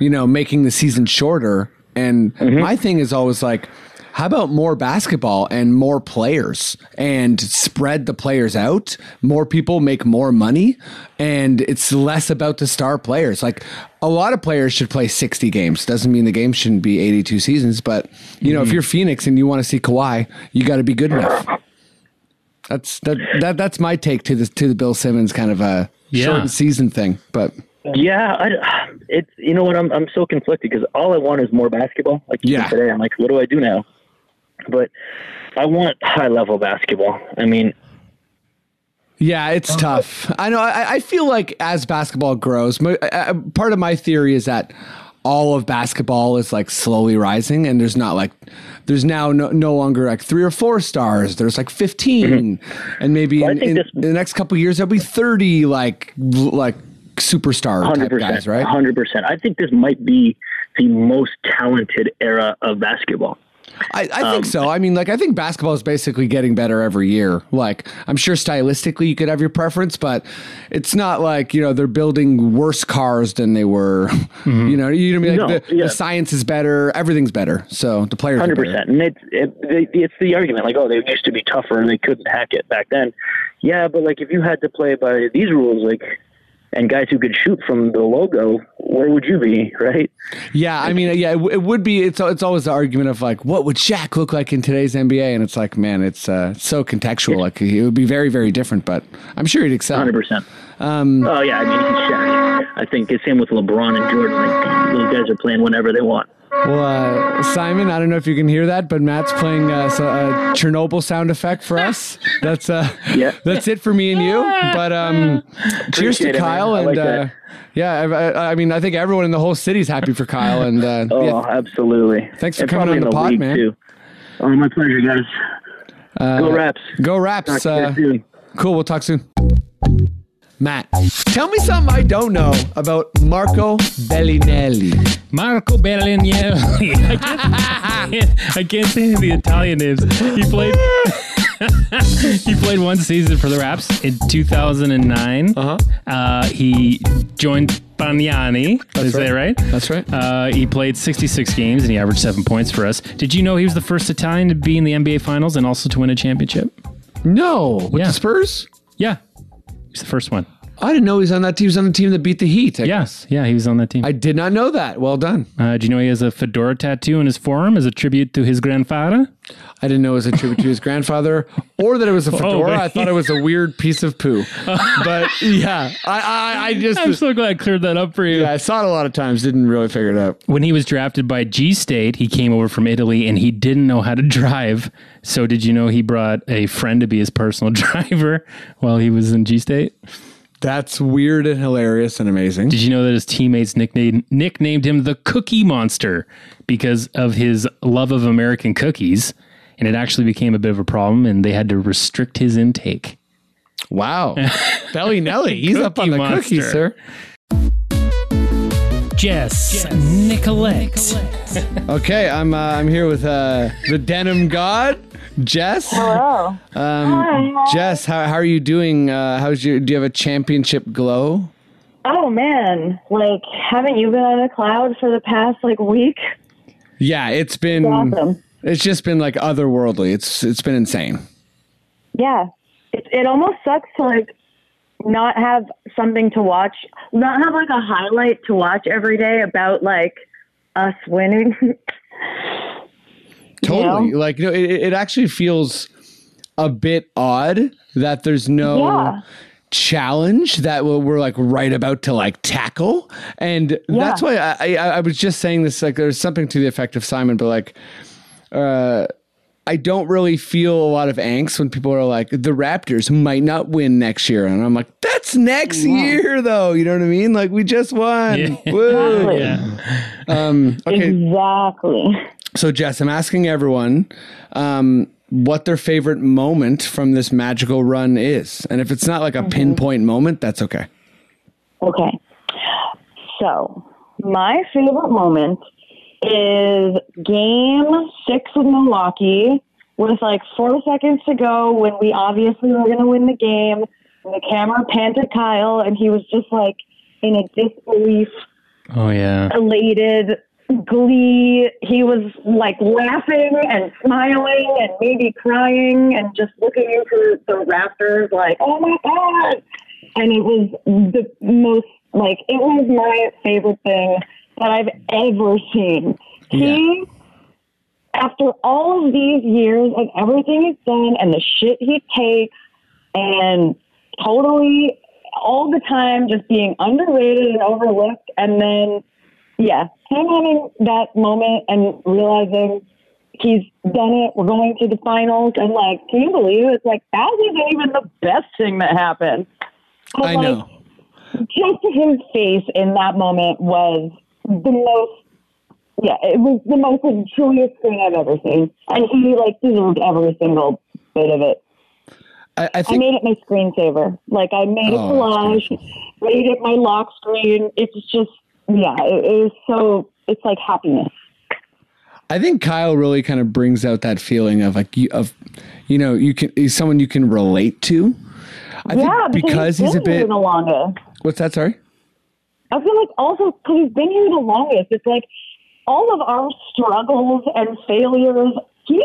making the season shorter, and my thing is always like. How about more basketball and more players and spread the players out? More people make more money and it's less about the star players. Like a lot of players should play 60 games. Doesn't mean the game shouldn't be 82 seasons. But, if you're Phoenix and you want to see Kawhi, you got to be good enough. That's my take to the Bill Simmons kind of a shortened season thing. But yeah, it's I'm so conflicted because all I want is more basketball. Like today, I'm like, what do I do now? But I want high-level basketball. I mean... Yeah, it's tough. I know. I feel like as basketball grows, part of my theory is that all of basketball is like slowly rising and there's not like... There's now no longer like 3 or 4 stars. There's like 15. And maybe in the next couple of years, there'll be 30 like superstar 100%, type guys, right? 100%. I think this might be the most talented era of basketball. I think so. I mean, like, I think basketball is basically getting better every year. Like, I'm sure stylistically you could have your preference, but it's not like, they're building worse cars than they were. Mm-hmm. You know what I mean? Like, the science is better. Everything's better. So the players 100%. Are better. And it's the argument, like, oh, they used to be tougher and they couldn't hack it back then. Yeah, but, like, if you had to play by these rules, like... And guys who could shoot from the logo, where would you be, right? Yeah, I mean, it would be. It's always the argument of like, what would Shaq look like in today's NBA? And it's like, man, it's so contextual. Like it would be very, very different. But I'm sure he'd excel. 100%. I mean, he's Shaq. I think it's same with LeBron and Jordan. Like, those guys are playing whenever they want. Well, Simon, I don't know if you can hear that, but Matt's playing a Chernobyl sound effect for us. That's that's it for me and you. But cheers to Kyle. And I mean, I think everyone in the whole city's happy for Kyle. And absolutely. Thanks for coming on the pod, man. Too. Oh, my pleasure, guys. Go Raps. Go Raps. Cool. We'll talk soon. Matt, tell me something I don't know about Marco Belinelli. Marco Belinelli. I can't say the Italian names. He played one season for the Raps in 2009. Uh-huh. He joined Bagnani. Is that right? That's right. He played 66 games and he averaged 7 points for us. Did you know he was the first Italian to be in the NBA Finals and also to win a championship? No. With the Spurs? Yeah. He's the first one. I didn't know he was on that team. He was on the team that beat the Heat. Yes. Yeah, he was on that team. I did not know that. Well done. Do you know he has a fedora tattoo in his forearm as a tribute to his grandfather? I didn't know it was a tribute to his grandfather or that it was a fedora. I thought it was a weird piece of poo. But yeah, I'm so glad I cleared that up for you. Yeah, I saw it a lot of times. Didn't really figure it out. When he was drafted by G-State, he came over from Italy and he didn't know how to drive. So did you know he brought a friend to be his personal driver while he was in G-State? That's weird and hilarious and amazing. Did you know that his teammates nicknamed him the Cookie Monster because of his love of American cookies? And it actually became a bit of a problem, and they had to restrict his intake. Wow. Bellinelli, he's up on the cookies, sir. Jess Nicolette. Okay, I'm here with the Denim God, Jess. Hello. Hi. Jess, how are you doing? Do you have a championship glow? Oh man, like haven't you been on a cloud for the past week? Yeah, it's been awesome. It's just been otherworldly. It's been insane. Yeah. It almost sucks to not have something to watch, not have a highlight to watch every day about us winning. Totally. You know? It actually feels a bit odd that there's no challenge that we're right about to tackle. And that's why I was just saying this, there's something to the effect of Simon, but I don't really feel a lot of angst when people are the Raptors might not win next year. And I'm that's next year, though. You know what I mean? We just won. Yeah. Woo. Yeah. Okay. Exactly. So, Jess, I'm asking everyone what their favorite moment from this magical run is. And if it's not a pinpoint moment, that's okay. Okay. So, my favorite moment is game 6 with Milwaukee with 4 seconds to go when we obviously were going to win the game. And the camera panned to Kyle and he was just in a disbelief, elated glee. He was laughing and smiling and maybe crying and just looking into the Raptors oh my God. And it was the most, it was my favorite thing that I've ever seen. He, after all of these years and everything he's done and the shit he takes and totally all the time just being underrated and overlooked, and then, him having that moment and realizing he's done it, we're going to the finals, and can you believe it? It's that wasn't even the best thing that happened. But, I know. Just his face in that moment was the most joyous thing I've ever seen. And he, deserved every single bit of it. I made it my screensaver. I made a collage, made it my lock screen. It's just, it was so, it's happiness. I think Kyle really kind of brings out that feeling of, he's someone you can relate to. I think because he's a bit... What's that, sorry? I feel also because he's been here the longest, it's all of our struggles and failures, he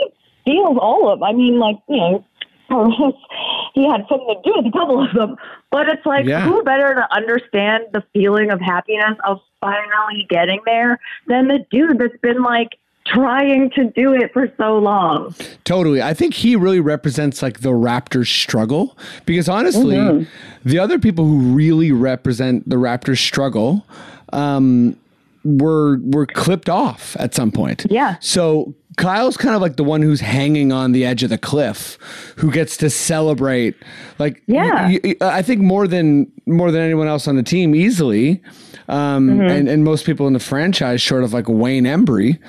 feels all of. I mean, he had something to do with a couple of them, but it's who better to understand the feeling of happiness of finally getting there than the dude that's been trying to do it for so long. Totally. I think he really represents the Raptors struggle because honestly, the other people who really represent the Raptors struggle, were clipped off at some point. Yeah. So Kyle's kind of like the one who's hanging on the edge of the cliff, who gets to celebrate. Like, yeah, I think more than anyone else on the team easily. And most people in the franchise, short of like Wayne Embry,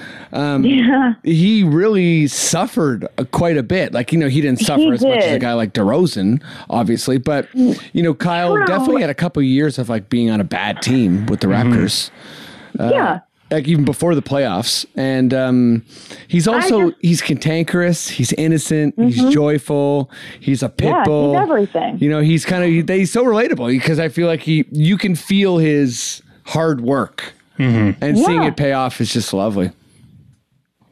he really suffered quite a bit. Like, you know, he didn't suffer as much as a guy like DeRozan, obviously. But, you know, Kyle definitely had a couple years of like being on a bad team with the Raptors. Yeah. Like even before the playoffs. And he's also, he's cantankerous. He's innocent. He's joyful. He's a pit bull. He's everything. You know, he's kind of, he's so relatable because I feel like you can feel his hard work and seeing it pay off is just lovely.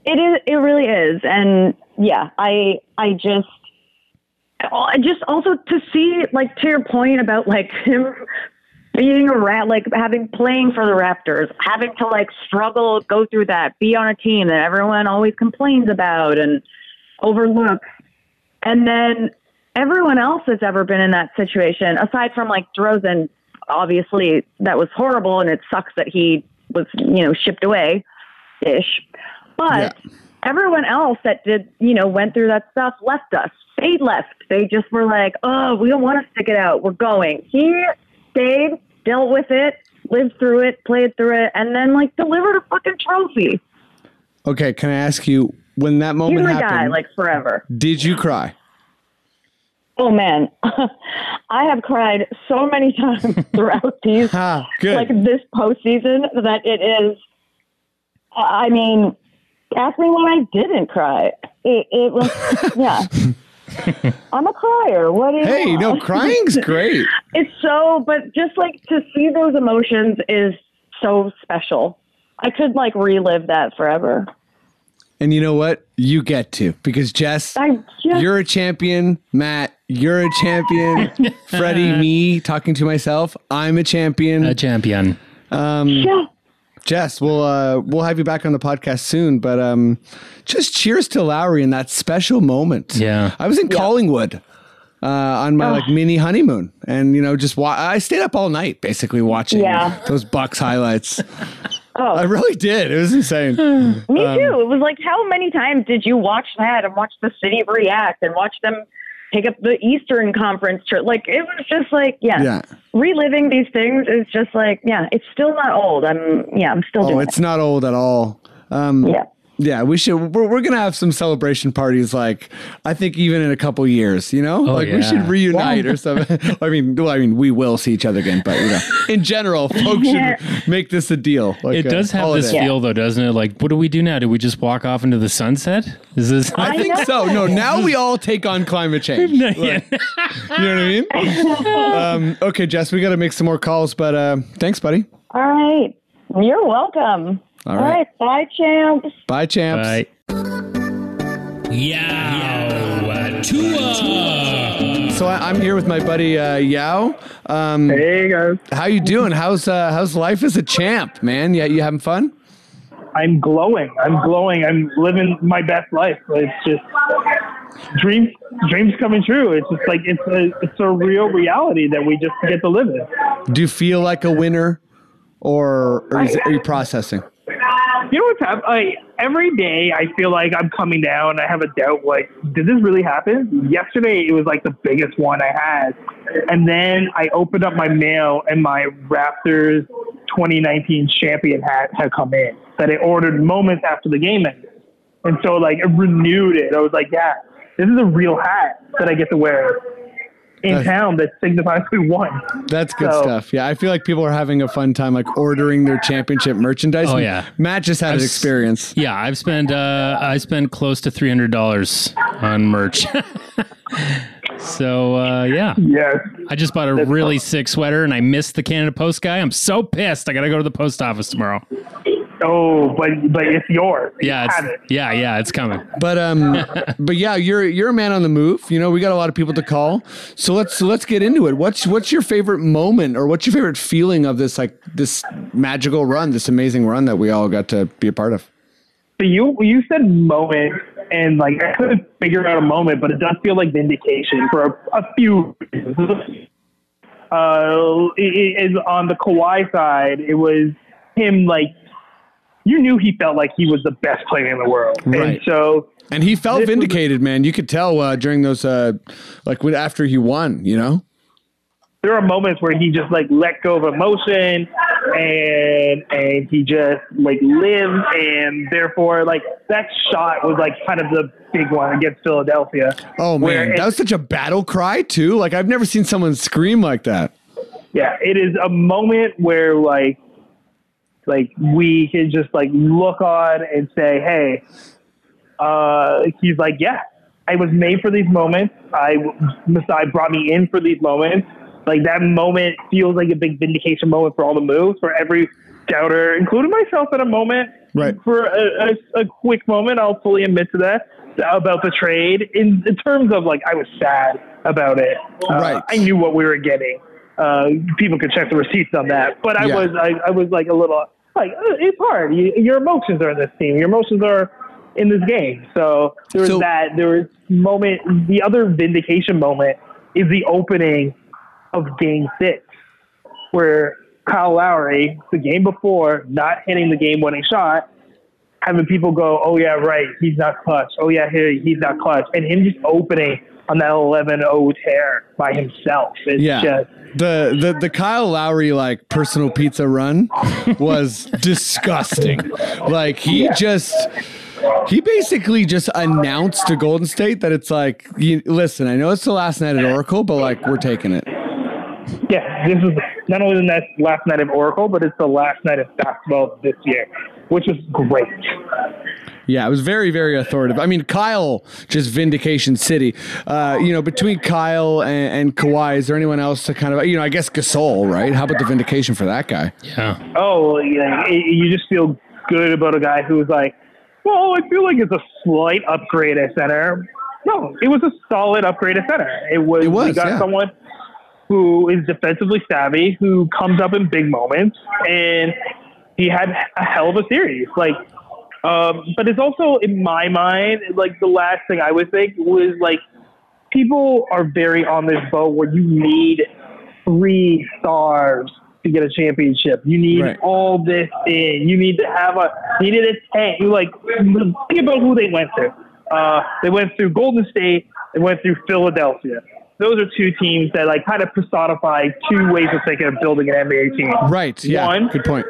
It is. It really is. And yeah, I just also to see, like, to your point about like him being a rat, like playing for the Raptors, having to like struggle, go through that, be on a team that everyone always complains about and overlooks. And then everyone else that's ever been in that situation, aside from like DeRozan, obviously that was horrible and it sucks that he was, you know, shipped away ish. But everyone else that did, you know, went through that stuff, left us. They left. They just were like, oh, we don't want to stick it out. We're going. He stayed, dealt with it, lived through it, played through it, and then like delivered a fucking trophy. Okay, can I ask you, when that moment happened, guy, like forever, did you cry? Oh man, I have cried so many times throughout these, like this postseason, that it is. I mean, ask me when I didn't cry. It was I'm a crier. What is? Hey, no, crying's great. It's so, but just like to see those emotions is so special. I could like relive that forever. And you know what? You get to, because Jess, you're a champion. Matt, you're a champion. Freddie, me talking to myself, I'm a champion. A champion. Jess, we'll have you back on the podcast soon, but just cheers to Lowry in that special moment. Yeah, I was in Collingwood on my like mini honeymoon, and you know, just I stayed up all night basically watching those Bucks highlights. I really did. It was insane. Me too. It was like, how many times did you watch that and watch the city react and watch them pick up the Eastern Conference trip? Like, it was just like, reliving these things is just like, it's still not old. I'm still doing it. It's not old at all. We should, we're going to have some celebration parties. Like, I think even in a couple years, you know, we should reunite or something. I mean, we will see each other again, but you know, in general, folks should make this a deal. Like, it does have holiday. This feel though, doesn't it? Like, what do we do now? Do we just walk off into the sunset? Is this, I think so. No, now we all take on climate change. Like, you know what I mean? Okay, Jess, we got to make some more calls, but thanks buddy. All right. You're welcome. All right. Bye, champs. Bye, champs. Bye. Yao Tua. So I'm here with my buddy Yao. Hey guys. How you doing? How's life as a champ, man? Yeah, you having fun? I'm glowing. I'm living my best life. It's just dreams coming true. It's just like it's a real reality that we just get to live in. Do you feel like a winner, or are you processing? You know what's happening? Every day I feel like I'm coming down. I have a doubt, like, did this really happen? Yesterday it was like the biggest one I had. And then I opened up my mail and my Raptors 2019 champion hat had come in that I ordered moments after the game ended. And so like it renewed it. I was like, yeah, this is a real hat that I get to wear in town that signifies we won. That's good stuff. Yeah, I feel like people are having a fun time, like ordering their championship merchandise. Oh yeah, Matt just had an experience. Yeah, I've spent I spent close to $300 on merch. So I just bought a really sick sweater, and I missed the Canada Post guy. I'm so pissed. I gotta go to the post office tomorrow. Oh, but it's yours. It's coming. But you're a man on the move. You know, we got a lot of people to call, so let's get into it. What's your favorite moment, or what's your favorite feeling of this, like this magical run, this amazing run that we all got to be a part of? So you said moment, and like I couldn't figure out a moment, but it does feel like vindication for a few reasons. It on the Kawhi side, it was him like you knew he felt like he was the best player in the world. Right. And so, and he felt vindicated, man. You could tell during those, like after he won, you know? There are moments where he just like let go of emotion and he just like lived, and therefore like that shot was like kind of the big one against Philadelphia. Oh man, that was such a battle cry too. Like I've never seen someone scream like that. Yeah, it is a moment where like we can just like look on and say, hey, he's like, yeah, I was made for these moments. Masai brought me in for these moments. Like that moment feels like a big vindication moment for all the moves, for every doubter, including myself at a moment. Right. For a quick moment, I'll fully admit to that about the trade in terms of like, I was sad about it. Right. I knew what we were getting. People could check the receipts on that, but I was like a little like, it's hard. Your emotions are in this team. Your emotions are in this game. So there was that, there was moment. The other vindication moment is the opening of Game 6, where Kyle Lowry, the game before, not hitting the game-winning shot, having people go, oh, yeah, right, he's not clutch. Oh, yeah, he's not clutch. And him just opening on that 11-0 tear by himself. It's just... The Kyle Lowry, like, personal pizza run was disgusting. Like, he basically just announced to Golden State that it's like, listen, I know it's the last night at Oracle, but, like, we're taking it. Yeah, this is not only the last night of Oracle, but it's the last night of basketball this year, which is great. Yeah, it was very, very authoritative. I mean, Kyle, just vindication city. You know, between Kyle and Kawhi, is there anyone else to kind of, you know, I guess Gasol, right? How about the vindication for that guy? Yeah. Oh, yeah. You just feel good about a guy who's like, well, I feel like it's a slight upgrade at center. No, it was a solid upgrade at center. It was. We got someone who is defensively savvy, who comes up in big moments, and he had a hell of a series. Like, but it's also, in my mind, like the last thing I would think was like, people are very on this boat where you need 3 stars to get a championship. You need all this in. You need to have needed a tank. You like, think about who they went through. They went through Golden State. They went through Philadelphia. Those are 2 teams that like kind of personify 2 ways of thinking of building an NBA team. Right. Yeah. Good point.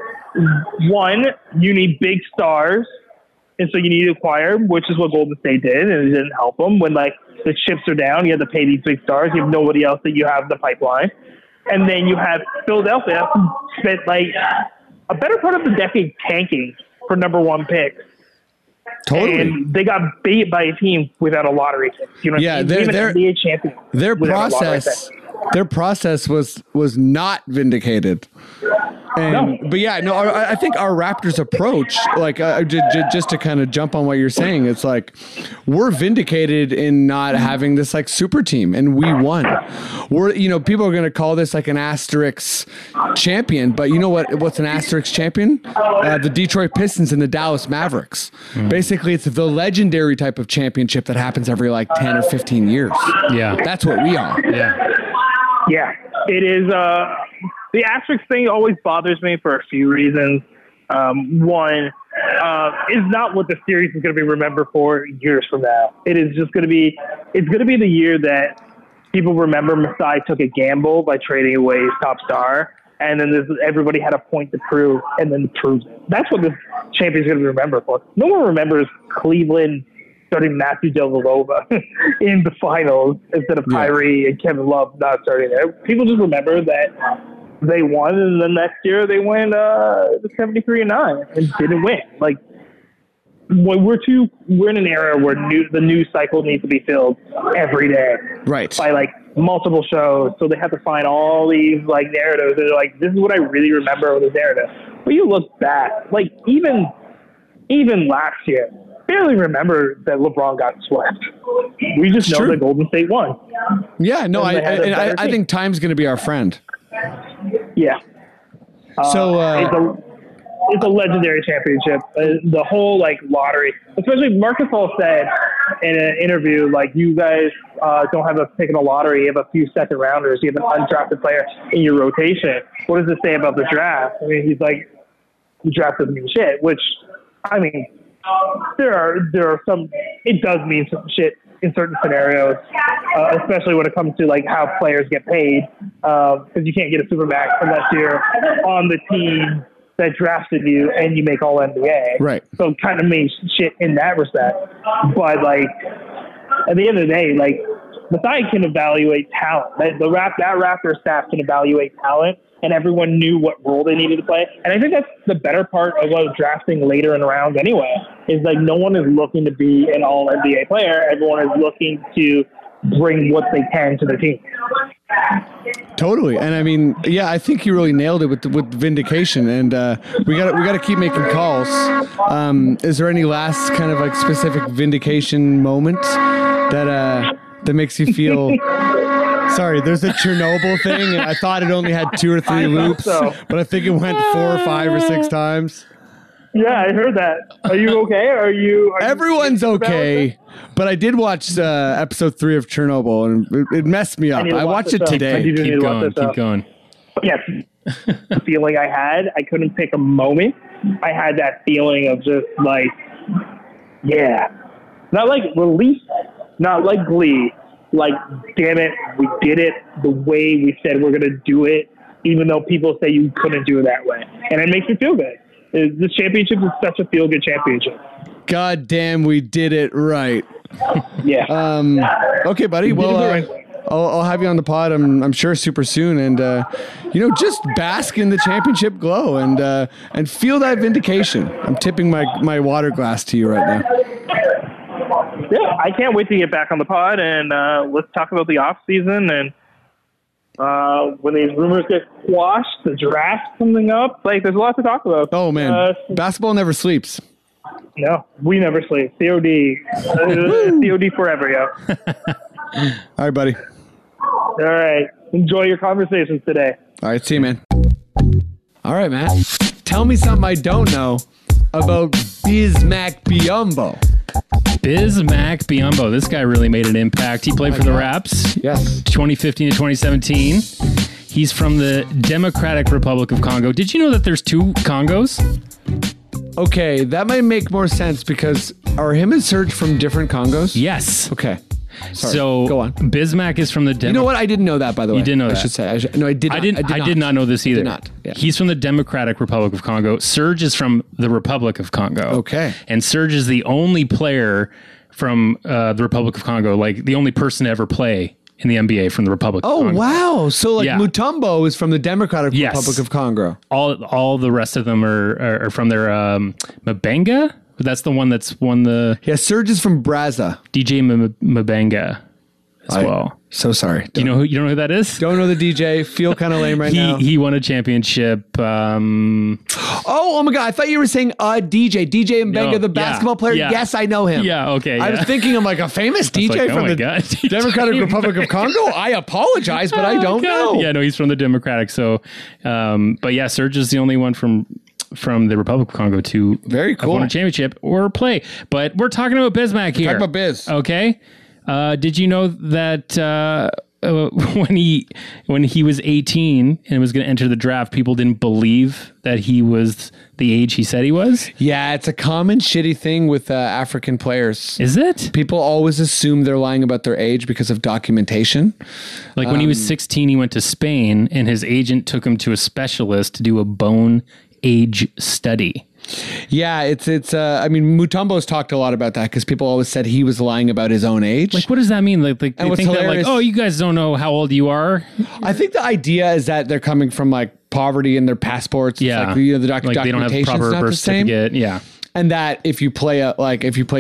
One, you need big stars. And so you need to acquire, which is what Golden State did. And it didn't help them when like the chips are down, you have to pay these big stars. You have nobody else that you have in the pipeline. And then you have Philadelphia, who spent like a better part of the decade tanking for number 1 picks. Totally. And they got beat by a team without a lottery pick. You know, yeah, they're NBA champion. Their process was not vindicated. And, no. But yeah, no, I think our Raptors approach, like just to kind of jump on what you're saying, it's like we're vindicated in not having this like super team, and we won. We're, you know, people are going to call this like an asterisk champion, but you know what's an asterisk champion? The Detroit Pistons and the Dallas Mavericks. Mm. Basically, it's the legendary type of championship that happens every like 10 or 15 years. Yeah. That's what we are. Yeah. Yeah, it is. The asterisk thing always bothers me for a few reasons. One, is not what the series is going to be remembered for years from now. It is just going to be, it's going to be the year that people remember Masai took a gamble by trading away his top star, and then everybody had a point to prove, and then proved it. That's what this champion is going to be remembered for. No one remembers Cleveland starting Matthew Dellavedova in the finals instead of Kyrie and Kevin Love not starting there. People just remember that they won, and the next year they went 73-9 and didn't win. Like, we're in an era where the news cycle needs to be filled every day, right? By like multiple shows, so they have to find all these like narratives. They're like, this is what I really remember with the narrative. But you look back, like even last year. Barely remember that LeBron got swept. We just know that Golden State won. Yeah, no, I think time's going to be our friend. Yeah. So it's a legendary championship. The whole like lottery, especially Marc Gasol said in an interview, like, you guys don't have a pick in the lottery. You have a few second rounders. You have an undrafted player in your rotation. What does it say about the draft? I mean, he's like, you draft some new shit, which, I mean, there are some, it does mean some shit in certain scenarios, especially when it comes to like how players get paid, because you can't get a supermax unless you're on the team that drafted you and you make all NBA. Right. So it kind of means shit in that respect. But like at the end of the day, like Masai can evaluate talent. That Raptor staff can evaluate talent, and everyone knew what role they needed to play. And I think that's the better part of what drafting later in rounds anyway, is like no one is looking to be an all NBA player. Everyone is looking to bring what they can to their team. Totally. And I mean, yeah, I think you really nailed it with vindication, and we got to keep making calls. Is there any last kind of like specific vindication moment that makes you feel sorry? There's a Chernobyl thing, and I thought it only had 2 or 3 loops, so. But I think it went 4 or 5 or 6 times. Yeah, I heard that. Are you okay? Everyone's okay, but I did watch episode 3 of Chernobyl, and it messed me up. I watched it today. Keep going. Yes, the feeling I had, I couldn't pick a moment. I had that feeling of just like, yeah, not like relief, not like glee, like, damn it, we did it the way we said we're going to do it, even though people say you couldn't do it that way. And it makes you feel good. This championship is such a feel-good championship. God damn, we did it right. Yeah. Okay, buddy. Well, I'll have you on the pod, I'm sure, super soon. And, just bask in the championship glow and feel that vindication. I'm tipping my water glass to you right now. Yeah, I can't wait to get back on the pod. And let's talk about the off-season and when these rumors get squashed, the draft coming up, like there's a lot to talk about. Oh man, basketball never sleeps. No, we never sleep. COD, COD forever, yo. All right, buddy. All right, enjoy your conversations today. All right, see you, man. All right, Matt. Tell me something I don't know about Bismack Biyombo. Bismack Biyombo. This guy really made an impact. He played for the Raps. Yes. 2015 to 2017. He's from the Democratic Republic of Congo. Did you know that there's 2 Congos? Okay, that might make more sense because are him and Serge from different Congos? Yes. Okay. Sorry. So go on. Bismack is from the Democratic... You know what? I didn't know that, by the way. You didn't know that. I should say. No, I did not. I did not know this either. I did not. Yeah. He's from the Democratic Republic of Congo. Serge is from the Republic of Congo. Okay. And Serge is the only player from the Republic of Congo, like the only person to ever play in the NBA from the Republic of Congo. Oh, wow. So like Mutombo is from the Democratic Republic of Congo. All the rest of them are from their Mbenga? That's the one that's won the... Yeah, Serge is from Brazza. DJ Mbenga as well. So sorry. You don't know who that is? Don't know the DJ. Feel kind of lame right now. He won a championship. Oh my God. I thought you were saying DJ. DJ Mbenga, the basketball player. Yeah. Yes, I know him. Yeah, okay. I was thinking, I'm like, a famous DJ from the Democratic Republic of Congo? I apologize, but I don't know. Yeah, no, he's from the Democratic. So, but yeah, Serge is the only one from the Republic of Congo to very cool won a championship or play, but we're talking about Bismack here. Talk about Biz, okay? Did you know that when he was 18 and was going to enter the draft, people didn't believe that he was the age he said he was? Yeah, it's a common shitty thing with African players. Is it? People always assume they're lying about their age because of documentation. Like when he was 16, he went to Spain, and his agent took him to a specialist to do a bone age study. Yeah, it's I mean, Mutombo's talked a lot about that because people always said he was lying about his own age. Like, what does that mean? Like they think that, like, oh, you guys don't know how old you are? I think the idea is that they're coming from, like, poverty and their passports. Yeah. It's like, you know, the documentation's they don't have proper birth certificate. Yeah. And that if you play,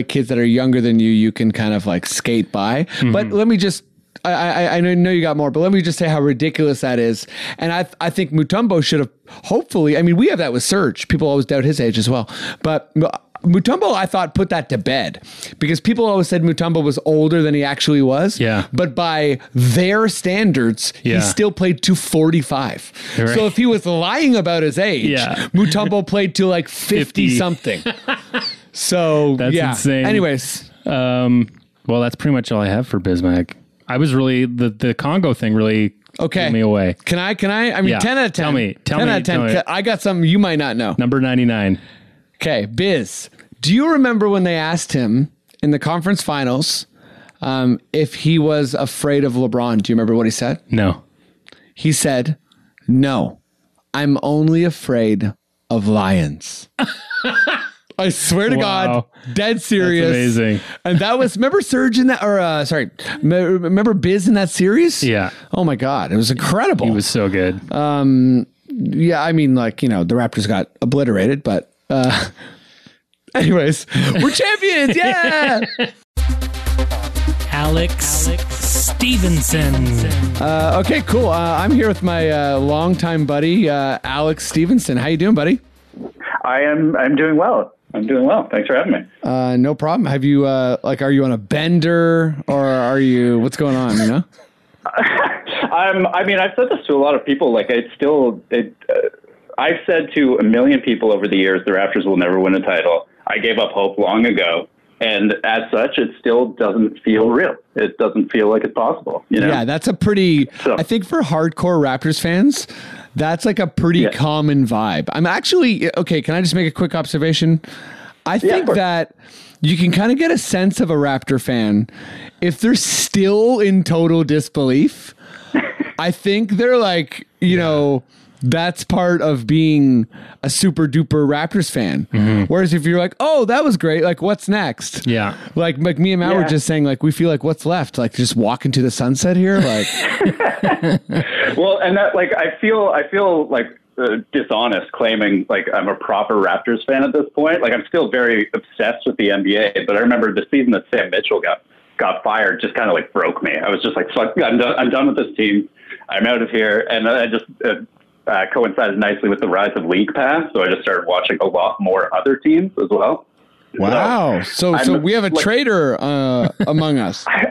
kids that are younger than you can kind of, like, skate by. Mm-hmm. But let me just... I know you got more, but let me just say how ridiculous that is. And I think Mutombo should have, hopefully, I mean, we have that with Serge. People always doubt his age as well. But Mutombo, I thought, put that to bed because people always said Mutombo was older than he actually was. Yeah. But by their standards, he still played to 45. Right. So if he was lying about his age, Mutombo played to like 50-something. So, that's insane. Anyways. Well, that's pretty much all I have for Bismack. I was really the Congo thing really Okay. Give me away. Can I? I mean, yeah. 10 out of 10. Tell me. I got something you might not know. Number 99. Okay. Biz, do you remember when they asked him in the conference finals if he was afraid of LeBron? Do you remember what he said? No. He said, no, I'm only afraid of lions. I swear to God, dead serious. That's amazing. And that was, remember Serge in that, or remember Biz in that series? Yeah. Oh my God. It was incredible. He was so good. Yeah. I mean, like, you know, the Raptors got obliterated, but anyways, we're champions. Yeah. Alex Stevenson. Okay, cool. I'm here with my longtime buddy, Alex Stevenson. How you doing, buddy? I'm doing well. I'm doing well. Thanks for having me. No problem. Have you, are you on a bender or are you, what's going on, you know? I mean, I've said this to a lot of people. Like, I've said to a million people over the years, the Raptors will never win a title. I gave up hope long ago. And as such, it still doesn't feel real. It doesn't feel like it's possible. You know? Yeah, that's a pretty, I think for hardcore Raptors fans, that's like a pretty common vibe. I'm actually, okay, can I just make a quick observation? I think that you can kind of get a sense of a Raptor fan if they're still in total disbelief. I think they're like, you know, that's part of being a super duper Raptors fan. Mm-hmm. Whereas if you're like, oh, that was great. Like, what's next? Yeah. Like me and Matt were just saying, like, we feel like what's left? Like just walk into the sunset here. Like, well, and that, like, I feel like dishonest claiming like I'm a proper Raptors fan at this point. Like I'm still very obsessed with the NBA, but I remember the season that Sam Mitchell got fired just kind of like broke me. I was just like, fuck, I'm done with this team. I'm out of here. And I just, coincided nicely with the rise of League Pass, so I just started watching a lot more other teams as well. Wow! So we have a traitor among us. I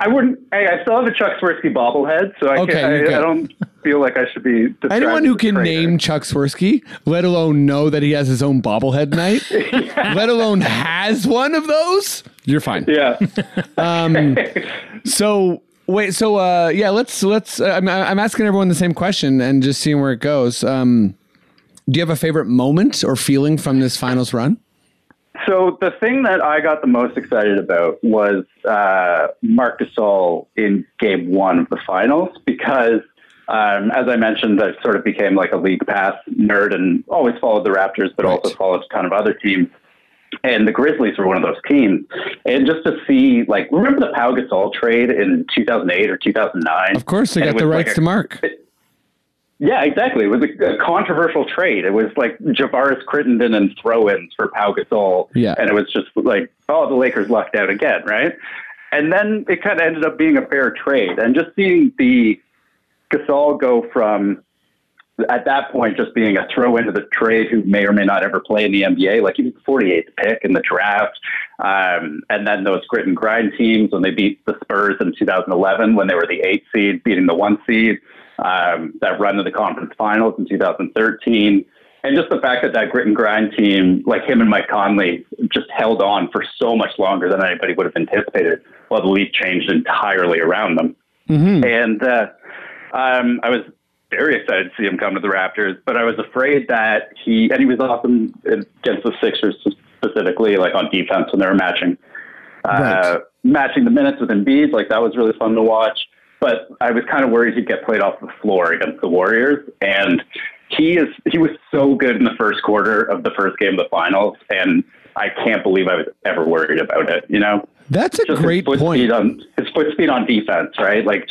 still have a Chuck Swirsky bobblehead, so I don't feel like I should be. Anyone who can name Chuck Swirsky, let alone know that he has his own bobblehead night, let alone has one of those, you're fine. Yeah. Wait, so let's. I'm asking everyone the same question and just seeing where it goes. Do you have a favorite moment or feeling from this finals run? So the thing that I got the most excited about was Marc Gasol in Game 1 of the finals because, as I mentioned, I sort of became like a League Pass nerd and always followed the Raptors, but also followed kind of other teams. And the Grizzlies were one of those teams. And just to see, like, remember the Pau Gasol trade in 2008 or 2009? Of course, they got the rights to Mark. Yeah, exactly. It was a controversial trade. It was like Javaris Crittenden and throw-ins for Pau Gasol. Yeah. And it was just like, oh, the Lakers lucked out again, right? And then it kind of ended up being a fair trade. And just seeing the Gasol go from, at that point, just being a throw into the trade who may or may not ever play in the NBA, like he was the 48th pick in the draft. And then those grit and grind teams when they beat the Spurs in 2011, when they were the 8th seed beating the 1 seed, that run to the conference finals in 2013. And just the fact that grit and grind team, like him and Mike Conley, just held on for so much longer than anybody would have anticipated while the league changed entirely around them. Mm-hmm. And I was very excited to see him come to the Raptors, but I was afraid that he was awesome against the Sixers specifically, like on defense when they were matching the minutes with Embiid. Like that was really fun to watch, but I was kind of worried he'd get played off the floor against the Warriors. And he was so good in the first quarter of the first game of the finals. And I can't believe I was ever worried about it. You know, that's a great point. His foot speed on defense, right? Like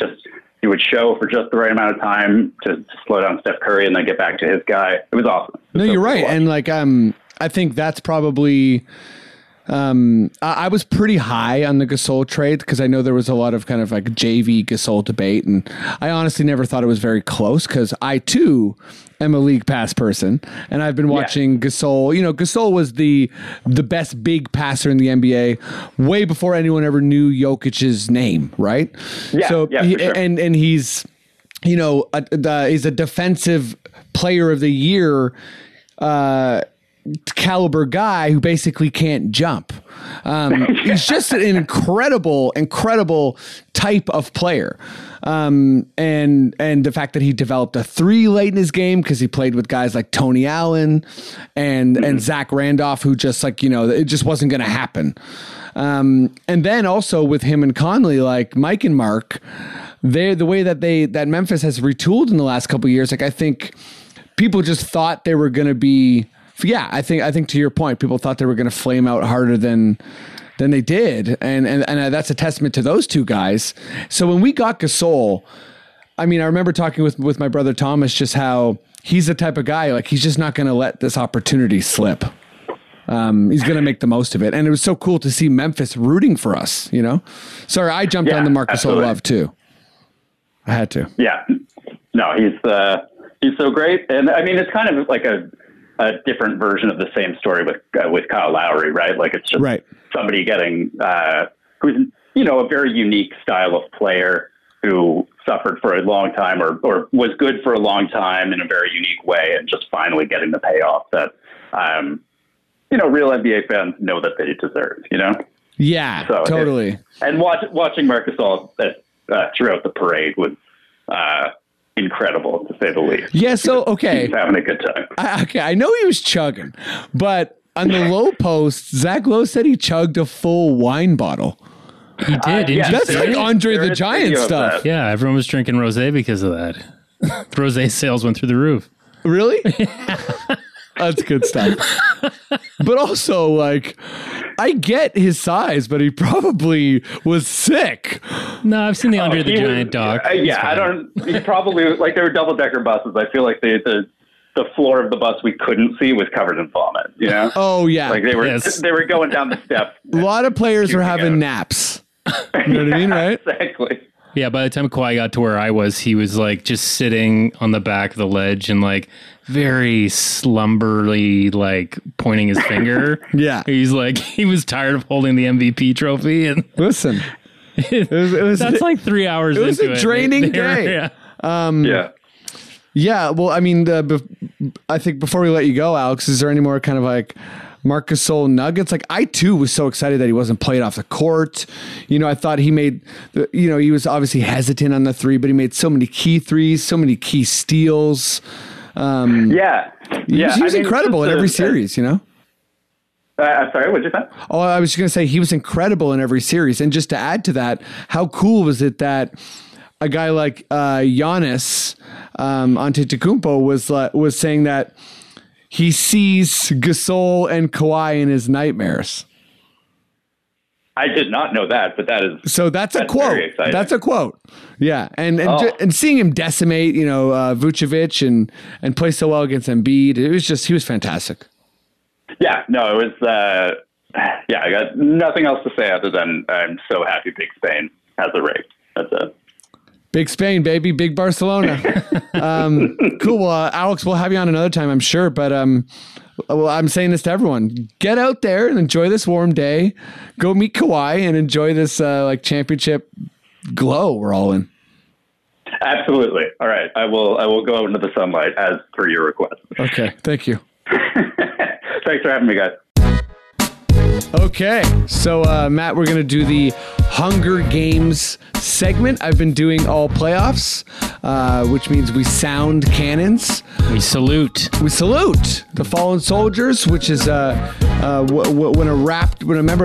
he would show for just the right amount of time to slow down Steph Curry and then get back to his guy. It was awesome. No, you're right. And I think that's probably, I was pretty high on the Gasol trade because I know there was a lot of kind of like JV Gasol debate. And I honestly never thought it was very close because I too am a League Pass person and I've been watching Gasol. You know, Gasol was the best big passer in the NBA way before anyone ever knew Jokic's name. Right. Yeah. So, and he's, you know, he's a defensive player of the year, caliber guy who basically can't jump. He's just an incredible type of player. And the fact that he developed a three late in his game because he played with guys like Tony Allen and Zach Randolph, who just like, you know, it just wasn't going to happen. And then also with him and Conley, like Mike and Mark, the way that that Memphis has retooled in the last couple of years, like I think people just thought they were going to be, yeah, I think to your point, people thought they were going to flame out harder than they did. And that's a testament to those two guys. So when we got Gasol, I mean, I remember talking with my brother Thomas, just how he's the type of guy, like he's just not going to let this opportunity slip. He's going to make the most of it. And it was so cool to see Memphis rooting for us, you know? Sorry, I jumped on the Marc Gasol love too. I had to. Yeah. No, he's so great. And I mean, it's kind of like a different version of the same story with Kyle Lowry, right? Like it's just somebody getting, who's, you know, a very unique style of player who suffered for a long time or was good for a long time in a very unique way. And just finally getting the payoff that, you know, real NBA fans know that they deserve, you know? Yeah, so totally. Watching Marc Gasol throughout the parade was incredible, to say the least. Yeah, so, okay. He was having a good time. I know he was chugging, but on the low post, Zach Lowe said he chugged a full wine bottle. He did. That's like Andre the Giant stuff. Yeah, everyone was drinking rosé because of that. Rosé sales went through the roof. Really? That's good stuff. But also, like, I get his size, but he probably was sick. No, I've seen the Andre the Giant doc. Yeah, I don't... He probably... Like, there were double-decker buses. I feel like the floor of the bus we couldn't see was covered in vomit, you know? Oh, yeah. Like, they were going down the steps. A lot of players were having naps. You know what I mean, right? Exactly. Yeah, by the time Kawhi got to where I was, he was, like, just sitting on the back of the ledge and, like... very slumberly, like pointing his finger. Yeah, he's like he was tired of holding the MVP trophy. And listen, it was that's like 3 hours. It was a draining day. Yeah. Yeah. Well, I mean, I think before we let you go, Alex, is there any more kind of like Marc Gasol nuggets? Like I too was so excited that he wasn't played off the court. You know, I thought he made. You know, he was obviously hesitant on the three, but he made so many key threes, so many key steals. He was incredible in every series, you know? I'm sorry, what did you say? Oh, I was just going to say he was incredible in every series. And just to add to that, how cool was it that a guy like Giannis Antetokounmpo was saying that he sees Gasol and Kawhi in his nightmares? I did not know that, but that's a quote. That's a quote. Yeah. And seeing him decimate, you know, Vucevic and play so well against Embiid, it was just, he was fantastic. Yeah, no, it was, I got nothing else to say other than I'm so happy Big Spain has a ring. That's it. Big Spain, baby, big Barcelona. Cool. Well, Alex, we'll have you on another time, I'm sure. But, well, I'm saying this to everyone. Get out there and enjoy this warm day. Go meet Kawhi and enjoy this like championship glow we're all in. Absolutely. All right. I will go out into the sunlight as per your request. Okay. Thank you. Thanks for having me, guys. Okay. So, Matt, we're going to do the Hunger Games segment. I've been doing all playoffs, which means we sound cannons. We salute the fallen soldiers, which is when a member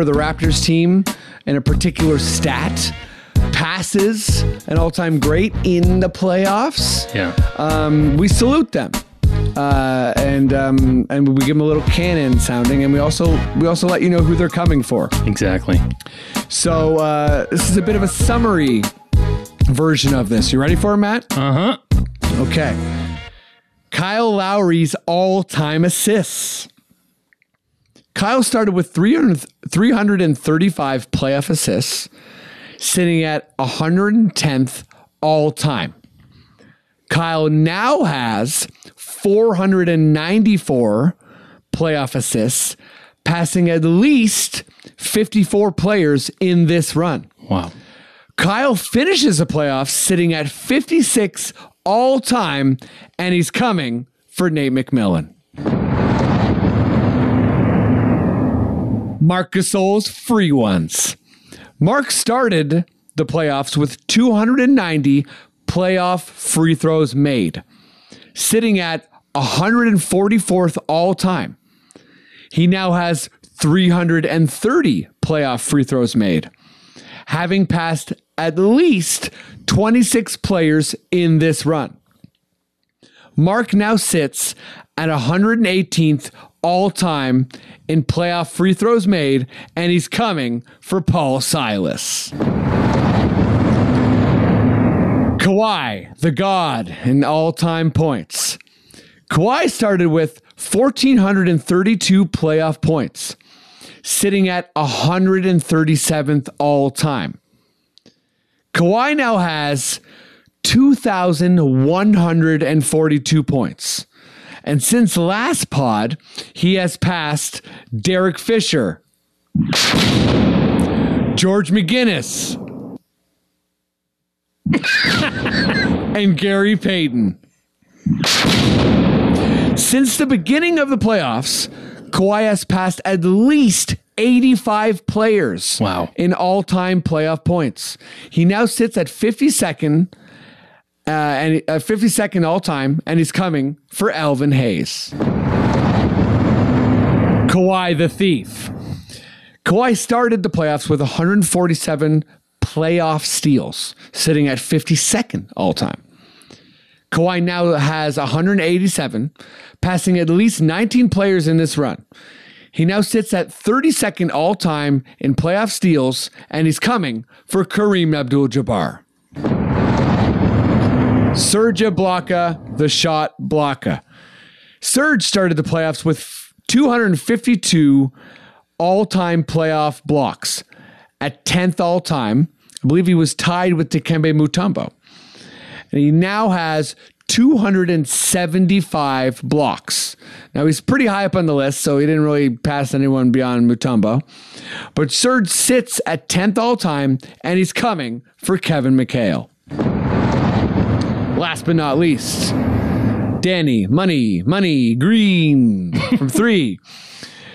of the Raptors team in a particular stat passes an all-time great in the playoffs. Yeah, we salute them. And we give them a little cannon sounding, and we also let you know who they're coming for. Exactly. So this is a bit of a summary version of this. You ready for it, Matt? Uh huh. Okay. Kyle Lowry's all-time assists. Kyle started with 335 playoff assists, sitting at 110th all time. Kyle now has 494 playoff assists, passing at least 54 players in this run. Wow. Kyle finishes the playoffs sitting at 56 all time, and he's coming for Nate McMillan. Marc Gasol's free ones. Marc started the playoffs with 290 playoff free throws made, sitting at 144th all time. He now has 330 playoff free throws made, having passed at least 26 players in this run. Marc now sits at 118th all time in playoff free throws made, and he's coming for Paul Silas. Kawhi, the god, in all-time points. Kawhi started with 1,432 playoff points, sitting at 137th all-time. Kawhi now has 2,142 points. And since last pod, he has passed Derek Fisher, George McGinnis, and Gary Payton. Since the beginning of the playoffs, Kawhi has passed at least 85 players in all-time playoff points. He now sits at 52nd. And 52nd all time, and he's coming for Alvin Hayes. Kawhi the Thief. Kawhi started the playoffs with 147 playoff steals, sitting at 52nd all time. Kawhi now has 187, passing at least 19 players in this run. He now sits at 32nd all time in playoff steals, and he's coming for Kareem Abdul-Jabbar. Serge Ibaka, the shot blocker. Serge started the playoffs with 252 all-time playoff blocks at 10th all-time. I believe he was tied with Dikembe Mutombo. And he now has 275 blocks. Now, he's pretty high up on the list, so he didn't really pass anyone beyond Mutombo. But Serge sits at 10th all-time, and he's coming for Kevin McHale. Last but not least, Danny Money Green from three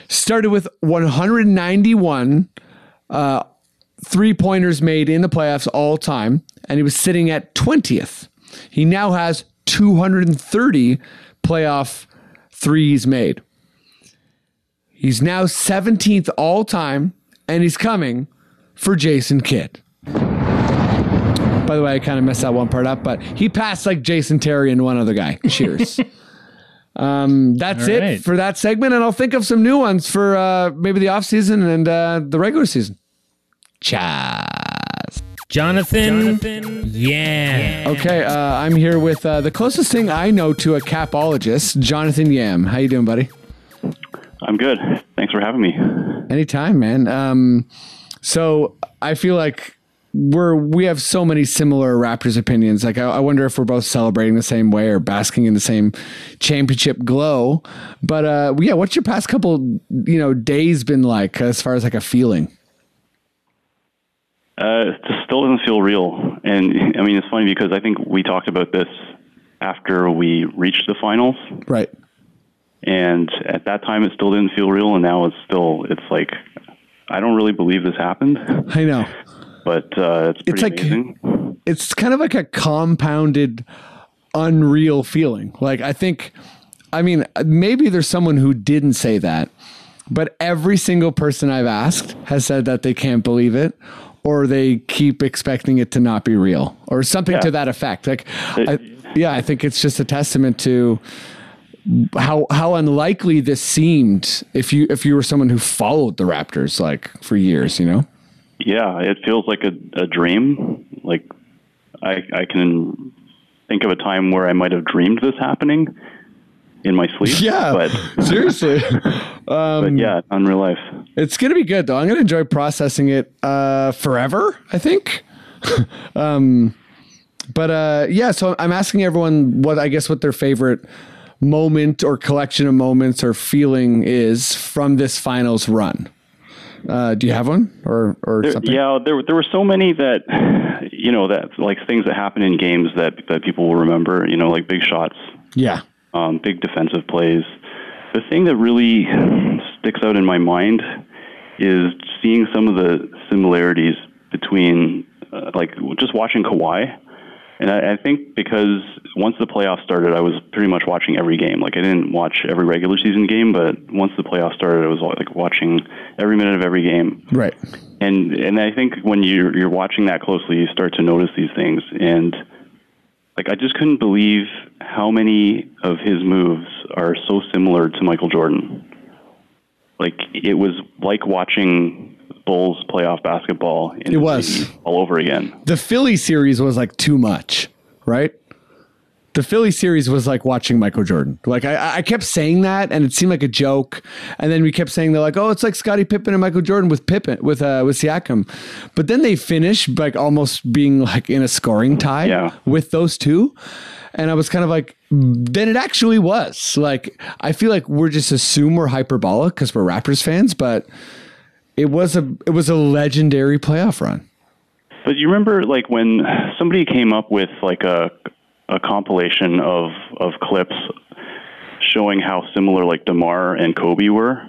started with 191 three-pointers made in the playoffs all time, and he was sitting at 20th. He now has 230 playoff threes made. He's now 17th all time, and he's coming for Jason Kidd. By the way, I kind of messed that one part up, but he passed like Jason Terry and one other guy. Cheers. That's it for that segment, and I'll think of some new ones for maybe the offseason and the regular season. Chaz. Jonathan. Yeah. Okay, I'm here with the closest thing I know to a capologist, Jonathan Yam. How you doing, buddy? I'm good. Thanks for having me. Anytime, man. So I feel like we have so many similar Raptors opinions. Like, I wonder if we're both celebrating the same way or basking in the same championship glow. But yeah, what's your past couple days been like as far as like a feeling? It just still doesn't feel real, and I mean it's funny because I think we talked about this after we reached the finals, right? And at that time, it still didn't feel real, and now it's like I don't really believe this happened. I know. But it's like, amazing. It's kind of like a compounded, unreal feeling. Like, I mean, maybe there's someone who didn't say that, but every single person I've asked has said that they can't believe it, or they keep expecting it to not be real, or something to that effect. Like, I think it's just a testament to how unlikely this seemed if you were someone who followed the Raptors like for years, Yeah, it feels like a dream. Like I can think of a time where I might have dreamed this happening in my sleep. Yeah, but seriously. But yeah, on real life. It's going to be good, though. I'm going to enjoy processing it forever, I think. Yeah, so I'm asking everyone what their favorite moment or collection of moments or feeling is from this finals run. Do you have one or there, something? Yeah, there were so many that, that like things that happen in games that people will remember, like big shots. Yeah. Big defensive plays. The thing that really sticks out in my mind is seeing some of the similarities between, like, just watching Kawhi. And I think because once the playoffs started, I was pretty much watching every game. Like, I didn't watch every regular season game, but once the playoffs started, I was like watching every minute of every game. Right. And I think when you're watching that closely, you start to notice these things. And like, I just couldn't believe how many of his moves are so similar to Michael Jordan. Like, it was like watching Bulls playoff basketball in it was all over again. The Philly series was like too much, right? The Philly series was like watching Michael Jordan. Like, I kept saying that, and it seemed like a joke. And then we kept saying, they're like, oh, it's like Scottie Pippen and Michael Jordan with Siakam. But then they finished like almost being like in a scoring tie with those two. And I was kind of like, then it actually was. Like, I feel like we're just assume we're hyperbolic because we're Raptors fans, but It was a legendary playoff run. But you remember, like, when somebody came up with like a compilation of clips showing how similar like DeMar and Kobe were,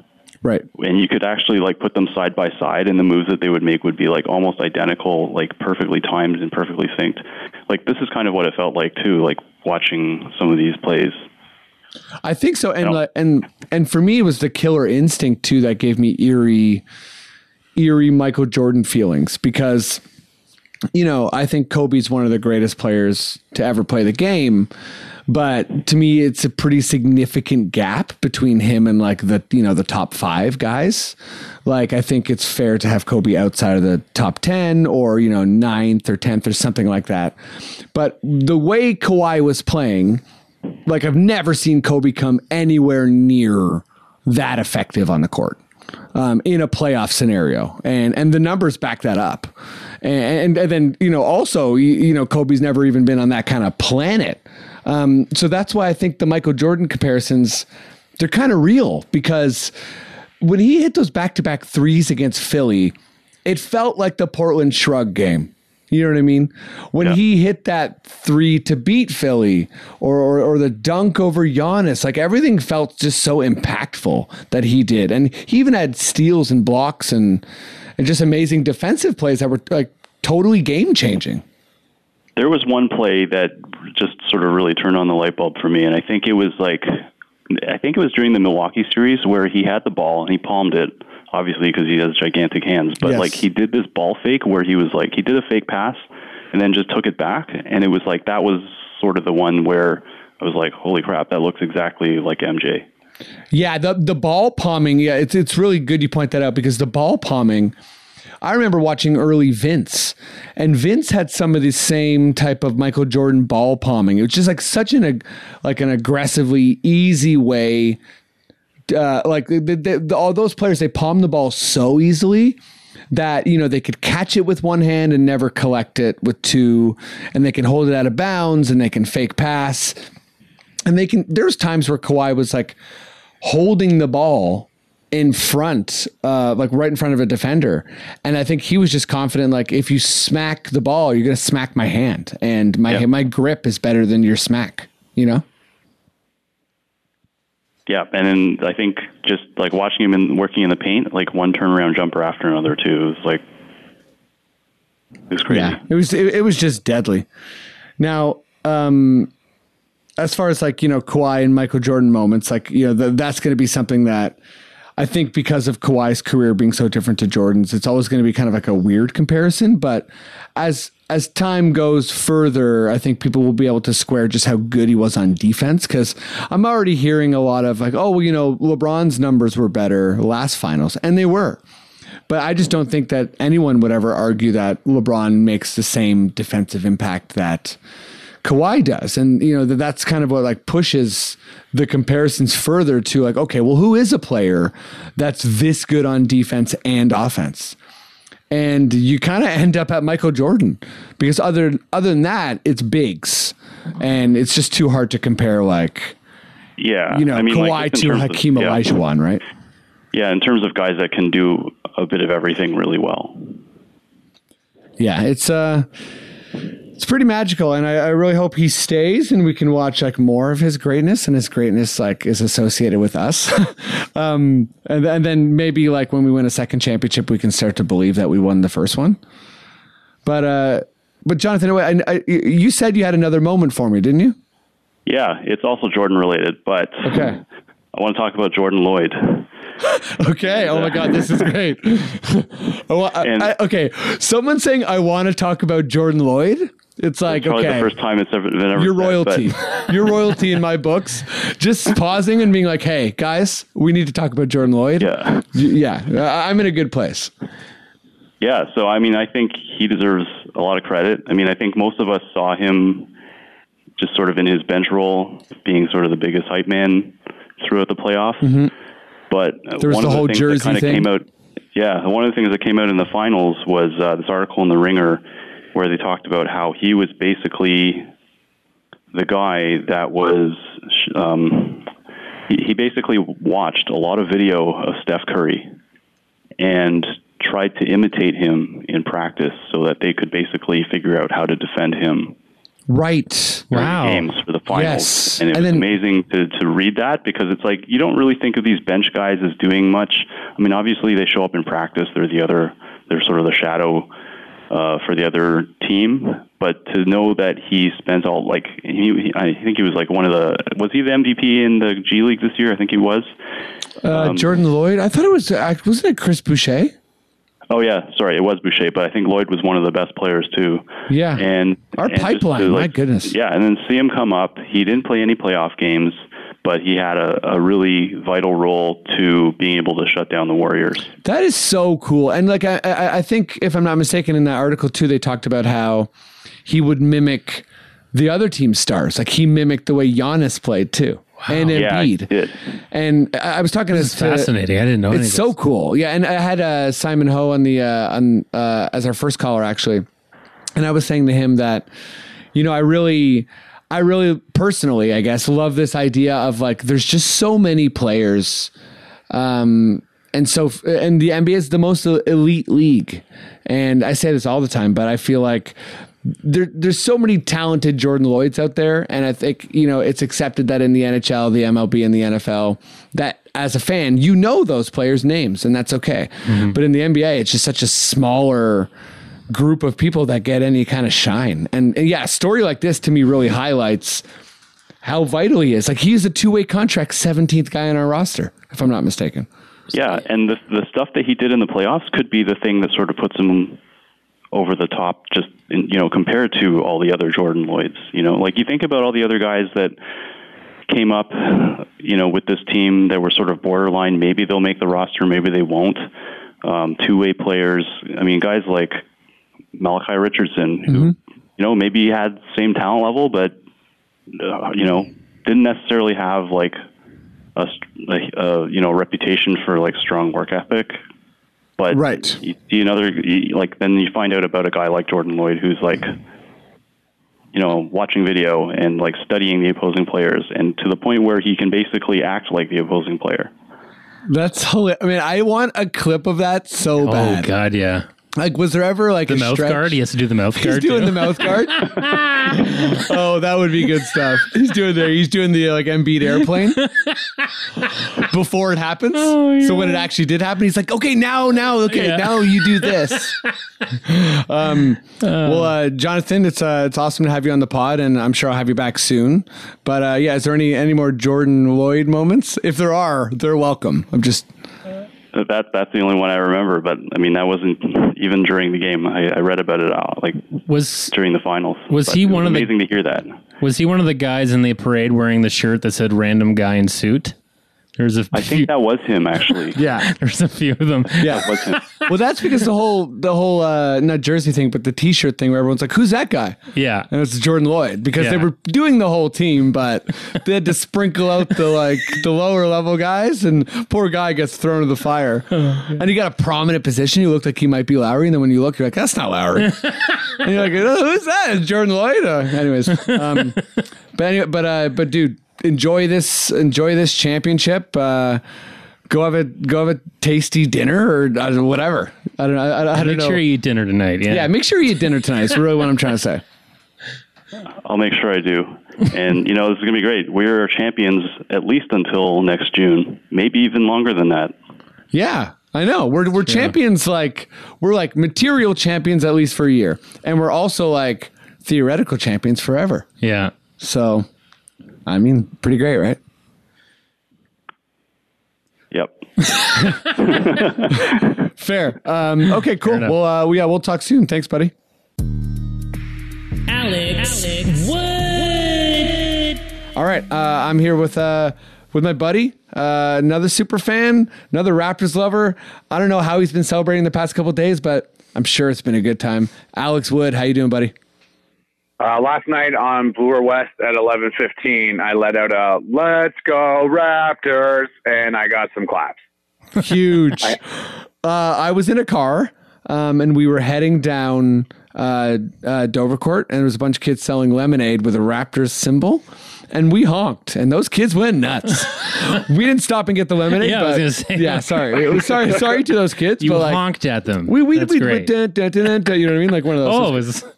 right? And you could actually like put them side by side, and the moves that they would make would be like almost identical, like perfectly timed and perfectly synced. Like, this is kind of what it felt like too, like watching some of these plays. I think so, and for me, it was the killer instinct too that gave me eerie Michael Jordan feelings, because, you know, I think Kobe's one of the greatest players to ever play the game, but to me it's a pretty significant gap between him and like the, you know, the top five guys. Like, I think it's fair to have Kobe outside of the top 10 or, you know, 9th or 10th or something like that. But the way Kawhi was playing, like, I've never seen Kobe come anywhere near that effective on the court in a playoff scenario. And the numbers back that up. And then, you know, also, you know, Kobe's never even been on that kind of planet. So that's why I think the Michael Jordan comparisons, they're kind of real, because when he hit those back-to-back threes against Philly, it felt like the Portland Shrug game. You know what I mean? When he hit that three to beat Philly, or the dunk over Giannis, like, everything felt just so impactful that he did. And he even had steals and blocks and just amazing defensive plays that were like totally game changing. There was one play that just sort of really turned on the light bulb for me. And I think it was during the Milwaukee series where he had the ball and he palmed it, obviously, because he has gigantic hands, but like, he did this ball fake where he was like, he did a fake pass and then just took it back. And it was like, that was sort of the one where I was like, holy crap, that looks exactly like MJ. Yeah. The ball palming. Yeah. It's really good you point that out, because the ball palming, I remember watching early Vince, and Vince had some of the same type of Michael Jordan ball palming. It was just like such an aggressively easy way. Like, all those players, they palm the ball so easily that, you know, they could catch it with one hand and never collect it with two, and they can hold it out of bounds, and they can fake pass, and they can. There's times where Kawhi was like holding the ball in front, like right in front of a defender, and I think he was just confident, like, if you smack the ball, you're gonna smack my hand, and my grip is better than your smack, you know. Yeah, and I think just like watching him working in the paint, like one turnaround jumper after another too, it was like, it was crazy. Yeah, it was just deadly. Now, as far as like, you know, Kawhi and Michael Jordan moments, like, you know, that's going to be something that I think, because of Kawhi's career being so different to Jordan's, it's always going to be kind of like a weird comparison. But as time goes further, I think people will be able to square just how good he was on defense, because I'm already hearing a lot of like, oh, well, you know, LeBron's numbers were better last finals, and they were. But I just don't think that anyone would ever argue that LeBron makes the same defensive impact that Kawhi does. And, you know, that's kind of what like pushes the comparisons further to like, okay, well, who is a player that's this good on defense and offense? And you kind of end up at Michael Jordan, because other than that, it's bigs, and it's just too hard to compare. Like, yeah, you know, I mean, Kawhi like to Hakeem Olajuwon, right? Yeah, in terms of guys that can do a bit of everything really well. Yeah, it's It's pretty magical, and I really hope he stays and we can watch like more of his greatness, and his greatness like is associated with us. And then maybe like when we win a second championship, we can start to believe that we won the first one. But Jonathan, I you said you had another moment for me, didn't you? Yeah, it's also Jordan related, but okay. I want to talk about Jordan Lloyd. Okay. Oh my God, this is great. Okay. Someone saying I want to talk about Jordan Lloyd. It's like, okay, the first time it's ever been ever. Your royalty, your royalty in my books. Just pausing and being like, hey guys, we need to talk about Jordan Lloyd. Yeah. Yeah. I'm in a good place. Yeah. So, I mean, I think he deserves a lot of credit. I mean, I think most of us saw him just sort of in his bench role being sort of the biggest hype man throughout the playoffs. Mm-hmm. But there was one the whole jersey kind of thing. Came out, yeah, one of the things that came out in the finals was this article in The Ringer where they talked about how he was basically the guy that was... he basically watched a lot of video of Steph Curry and tried to imitate him in practice so that they could basically figure out how to defend him. Right. Wow. Games for the finals. Yes. And it was amazing to read that, because it's like, you don't really think of these bench guys as doing much. I mean, obviously they show up in practice. They're sort of the shadow for the other team, but to know that he spends all like, I think he was like was he the MVP in the G League this year? I think he was. Jordan Lloyd. I thought it was, wasn't it Chris Boucher? Oh yeah, sorry, it was Boucher, but I think Lloyd was one of the best players too. Yeah, and our pipeline, my goodness. Yeah, and then see him come up. He didn't play any playoff games, but he had a really vital role to being able to shut down the Warriors. That is so cool, and like I think if I'm not mistaken, in that article too, they talked about how he would mimic the other team's stars. Like he mimicked the way Giannis played too. Wow. And Embiid. Yeah, and I was talking this to fascinating. I didn't know. It's so cool. Yeah. And I had Simon Ho on the, as our first caller actually. And I was saying to him that, you know, I really personally, I guess, love this idea of like, there's just so many players. And the NBA is the most elite league. And I say this all the time, but I feel like, there's so many talented Jordan Lloyds out there. And I think, you know, it's accepted that in the NHL, the MLB and the NFL, that as a fan, you know, those players' names, and that's okay. Mm-hmm. But in the NBA, it's just such a smaller group of people that get any kind of shine. And yeah, a story like this to me really highlights how vital he is. Like he's a two-way contract, 17th guy on our roster, if I'm not mistaken. Yeah. And the stuff that he did in the playoffs could be the thing that sort of puts him over the top, just, you know, compared to all the other Jordan Lloyds. You know, like you think about all the other guys that came up, you know, with this team that were sort of borderline, maybe they'll make the roster, maybe they won't. Two-way players. I mean, guys like Malachi Richardson, who, mm-hmm. you know, maybe had same talent level, but, you know, didn't necessarily have like a you know, reputation for like strong work ethic. But right. Then you find out about a guy like Jordan Lloyd, who's like, you know, watching video and like studying the opposing players, and to the point where he can basically act like the opposing player. That's hilarious. I mean, I want a clip of that so bad. Oh God, yeah. Like, was there ever like a mouth guard? He has to do the mouth guard. He's doing the mouth guard. Oh, that would be good stuff. He's doing the like Embiid airplane before it happens. Oh, yeah. So when it actually did happen, he's like, okay, now you do this. Jonathan, it's awesome to have you on the pod, and I'm sure I'll have you back soon. But yeah, is there any more Jordan Lloyd moments? If there are, they're welcome. I'm just. That's the only one I remember, but I mean that wasn't even during the game. I read about it all, like was during the finals. Was he one of the amazing to hear that? Was he one of the guys in the parade wearing the shirt that said "random guy in suit"? I think that was him actually. Yeah, there's a few of them. Yeah, that was him. Well, that's because the whole not jersey thing, but the T-shirt thing, where everyone's like, "Who's that guy?" Yeah, and it's Jordan Lloyd because they were doing the whole team, but they had to sprinkle out the lower level guys, and poor guy gets thrown to the fire. And he got a prominent position. He looked like he might be Lowry, and then when you look, you're like, "That's not Lowry." And you're like, "Who's that? It's Jordan Lloyd." But dude. Enjoy this championship. Go have a tasty dinner or whatever. I don't know. Make sure you eat dinner tonight. Yeah, make sure you eat dinner tonight. That's really what I'm trying to say. I'll make sure I do. And, you know, this is going to be great. We're champions at least until next June, maybe even longer than that. Yeah, I know. We're champions, like, we're like material champions at least for a year. And we're also like theoretical champions forever. Yeah. So, I mean, pretty great, right? Yep. Fair. Okay, cool. Well, we'll talk soon. Thanks, buddy. Alex Wood. All right, I'm here with my buddy, another super fan, another Raptors lover. I don't know how he's been celebrating the past couple of days, but I'm sure it's been a good time. Alex Wood, how you doing, buddy? Last night on Bloor West at 11:15, I let out a "Let's Go Raptors" and I got some claps. Huge. I was in a car, and we were heading down Dovercourt, and there was a bunch of kids selling lemonade with a Raptors symbol, and we honked, and those kids went nuts. We didn't stop and get the lemonade. Yeah, but, I was gonna say. Yeah, sorry to those kids. You but honked like, at them. We great. You know what I mean? Like one of those. Oh,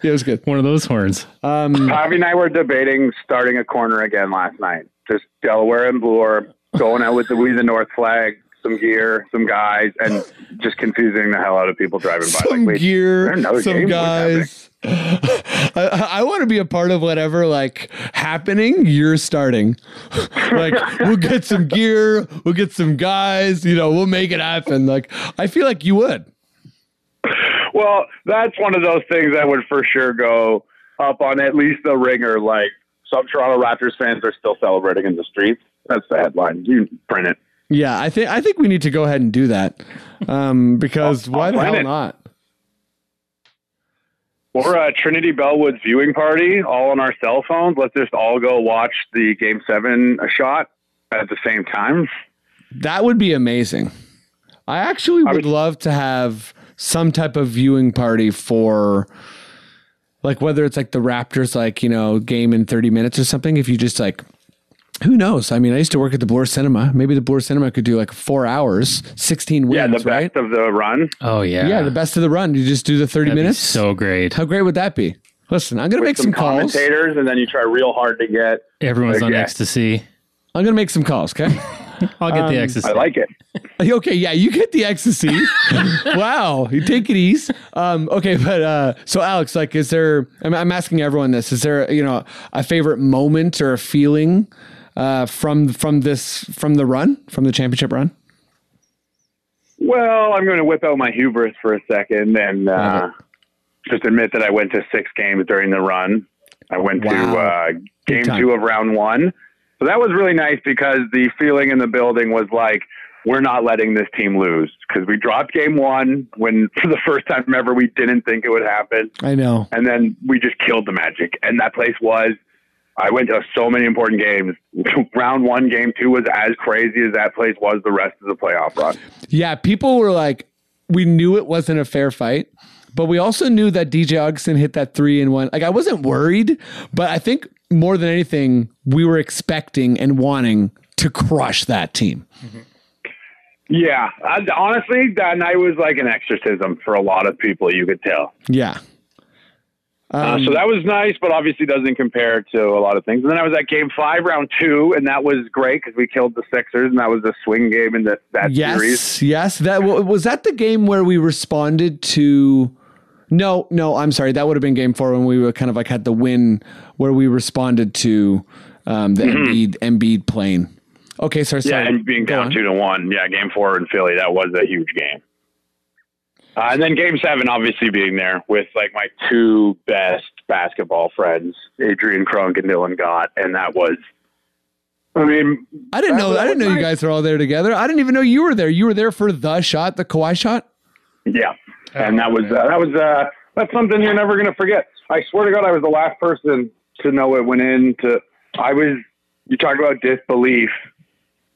it was good. One of those horns. Harvey and I were debating starting a corner again last night. Just Delaware and Bloor, going out with the North flag. Some gear, some guys, and just confusing the hell out of people driving by. Some like, gear, some guys. I want to be a part of whatever like happening you're starting. Like we'll get some gear, we'll get some guys. You know, we'll make it happen. Like I feel like you would. Well, that's one of those things that would for sure go up on at least the Ringer. Like some Toronto Raptors fans are still celebrating in the streets. That's the headline. You print it. Yeah, I think we need to go ahead and do that because why the hell not? Or a Trinity Bellwood's viewing party, all on our cell phones. Let's just all go watch the Game 7 shot at the same time. That would be amazing. I actually would love to have some type of viewing party for, like, whether it's like the Raptors, like, you know, game in 30 minutes or something. If you just like. Who knows? I mean, I used to work at the Bloor Cinema. Maybe the Bloor Cinema could do like 4 hours, 16 wins, right? Yeah, the best of the run. Oh, yeah. Yeah, the best of the run. You just do the 30 That'd minutes. Be so great. How great would that be? Listen, I'm going to make some calls. Commentators, and then you try real hard to get. Everyone's on ecstasy. I'm going to make some calls, okay? I'll get the ecstasy. I like it. Okay, yeah, you get the ecstasy. Wow, you take it easy. Okay, but so Alex, like, is there, I'm asking everyone this, is there, you know, a favorite moment or a feeling from the championship run? Well, I'm going to whip out my hubris for a second and just admit that I went to 6 games during the run. I went to game 2 of round 1. So that was really nice because the feeling in the building was like, we're not letting this team lose because we dropped game 1 when for the first time ever, we didn't think it would happen. I know. And then we just killed the Magic. And that place was, I went to so many important games. Round 1, game 2 was as crazy as that place was the rest of the playoff run. Yeah, people were like, we knew it wasn't a fair fight, but we also knew that DJ Augustin hit that 3-and-1. Like, I wasn't worried, but I think more than anything, we were expecting and wanting to crush that team. Mm-hmm. Yeah, honestly, that night was like an exorcism for a lot of people, you could tell. Yeah. So that was nice, but obviously doesn't compare to a lot of things. And then I was at game 5, round 2, and that was great because we killed the Sixers, and that was the swing game in that series. Yes, that was that the game where we responded to. No, I'm sorry. That would have been game 4 when we were kind of like had the win where we responded to the Embiid plane. Okay, sorry. Yeah, and being down 2-1. Yeah, game 4 in Philly. That was a huge game. And then game 7, obviously being there with like my 2 best basketball friends, Adrian Kronk and Dylan Gott, and that was. I mean, I didn't know you guys were all there together. I didn't even know you were there. You were there for the Kawhi shot. Yeah. And that was that's something you're never going to forget. I swear to God, I was the last person to know it went in. You talk about disbelief.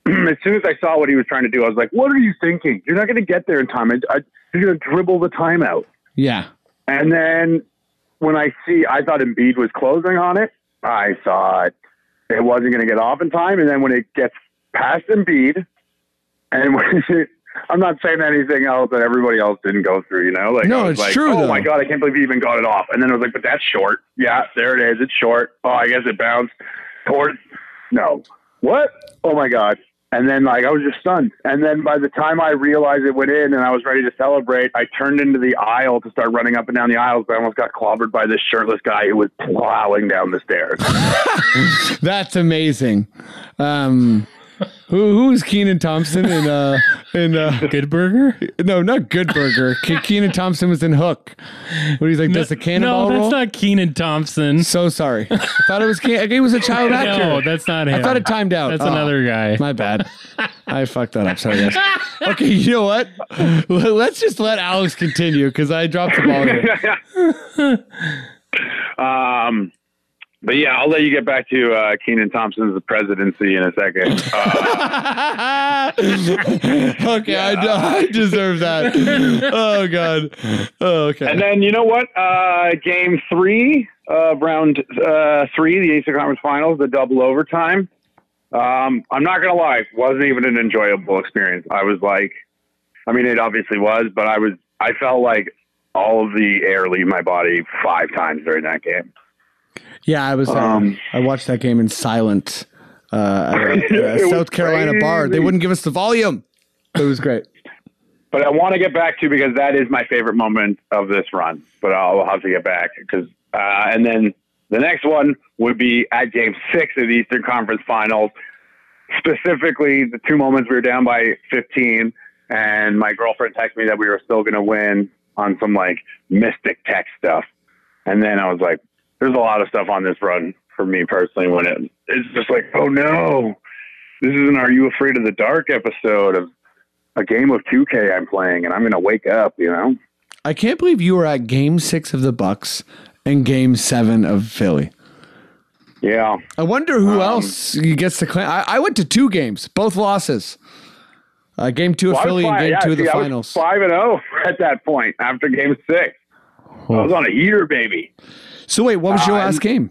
As soon as I saw what he was trying to do, I was like, what are you thinking? You're not going to get there in time. You're going to dribble the timeout. Yeah. And then when I thought Embiid was closing on it. I thought it wasn't going to get off in time. And then when it gets past Embiid and when it I'm not saying anything else that everybody else didn't go through, you know? Like, no, it's like, true, oh, though. My God, I can't believe he even got it off. And then I was like, but that's short. Yeah, there it is. It's short. Oh, I guess it bounced towards. No. What? Oh, my God. And then, like, I was just stunned. And then by the time I realized it went in and I was ready to celebrate, I turned into the aisle to start running up and down the aisles, but I almost got clobbered by this shirtless guy who was plowing down the stairs. That's amazing. Who's Kenan Thompson in Good Burger? No, not Good Burger. Kenan Thompson was in Hook. What he's like, no, that's a cannonball roll? No, that's not Kenan Thompson. So sorry. I thought it was He was a child actor. No, that's not him. I thought it timed out. That's another guy. My bad. I fucked that up. Sorry, guys. Okay, you know what? Let's just let Alex continue because I dropped the ball here. But yeah, I'll let you get back to Kenan Thompson's presidency in a second. Okay, yeah. I deserve that. Oh, God. Oh, okay. And then, you know what? Game three, round three, the Eastern Conference Finals, the double overtime. I'm not going to lie. It wasn't even an enjoyable experience. I was like, I mean, it obviously was, but I felt like all of the air leave my body 5 times during that game. Yeah, I was. I watched that game in silent at a South Carolina bar. They wouldn't give us the volume. It was great. But I want to get back to, because that is my favorite moment of this run. But I'll have to get back because, and then the next one would be at Game 6 of the Eastern Conference Finals. Specifically, the 2 moments we were down by 15, and my girlfriend texted me that we were still going to win on some like mystic tech stuff, and then I was like. There's a lot of stuff on this run for me personally when it's just like, oh no, this is an Are You Afraid of the Dark episode of a game of 2K I'm playing and I'm going to wake up, you know? I can't believe you were at Game 6 of the Bucks and Game 7 of Philly. Yeah. I wonder who else gets to claim. I went to 2 games, both losses. Game 2 of Philly and Game 2 of the finals. I was 5-0 at that point after Game 6. Whoa. I was on a heater, baby. So wait, what was your last game?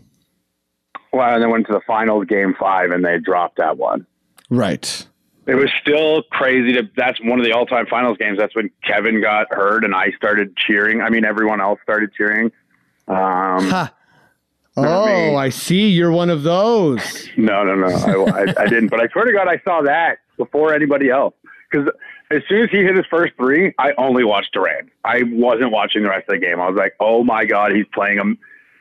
Well, they went to the final Game 5, and they dropped that one. Right. It was still crazy. That's one of the all-time finals games. That's when Kevin got hurt, and I started cheering. I mean, everyone else started cheering. Oh, I see. You're one of those. No. I didn't. But I swear to God, I saw that before anybody else. Because as soon as he hit his first 3, I only watched Durant. I wasn't watching the rest of the game. I was like, oh, my God, he's playing him.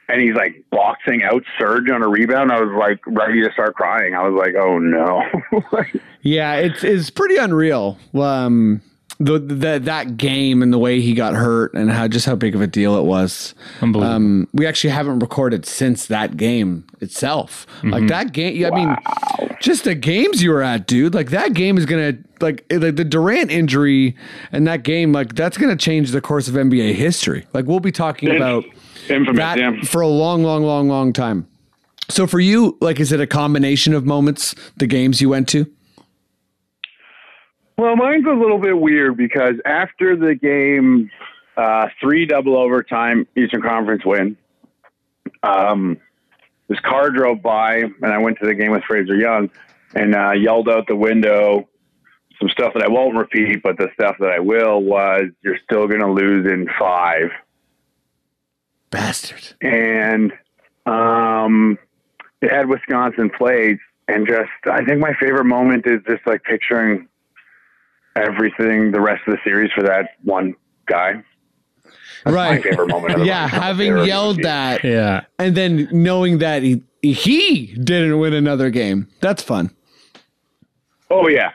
And he's like boxing out Serge on a rebound. I was like ready to start crying. I was like, oh no. Yeah, it's pretty unreal. That game and the way he got hurt and how big of a deal it was. Unbelievable. We actually haven't recorded since that game itself. Mm-hmm. Like that game. I mean, just the games you were at, dude. Like that game is gonna the Durant injury and that game. Like that's gonna change the course of NBA history. Like we'll be talking about. Infamous, that for a long time. So for you, like, is it a combination of moments, the games you went to? Well, mine's a little bit weird because after the game 3 double overtime Eastern Conference win, this car drove by and I went to the game with Fraser Young and yelled out the window some stuff that I won't repeat, but the stuff that I will was, you're still going to lose in 5. Bastard. And it had Wisconsin plays, and just I think my favorite moment is just like picturing everything the rest of the series for that one guy. That's right. My favorite moment. Yeah, having yelled that. Yeah, and then knowing that he didn't win another game. That's fun. Oh yeah,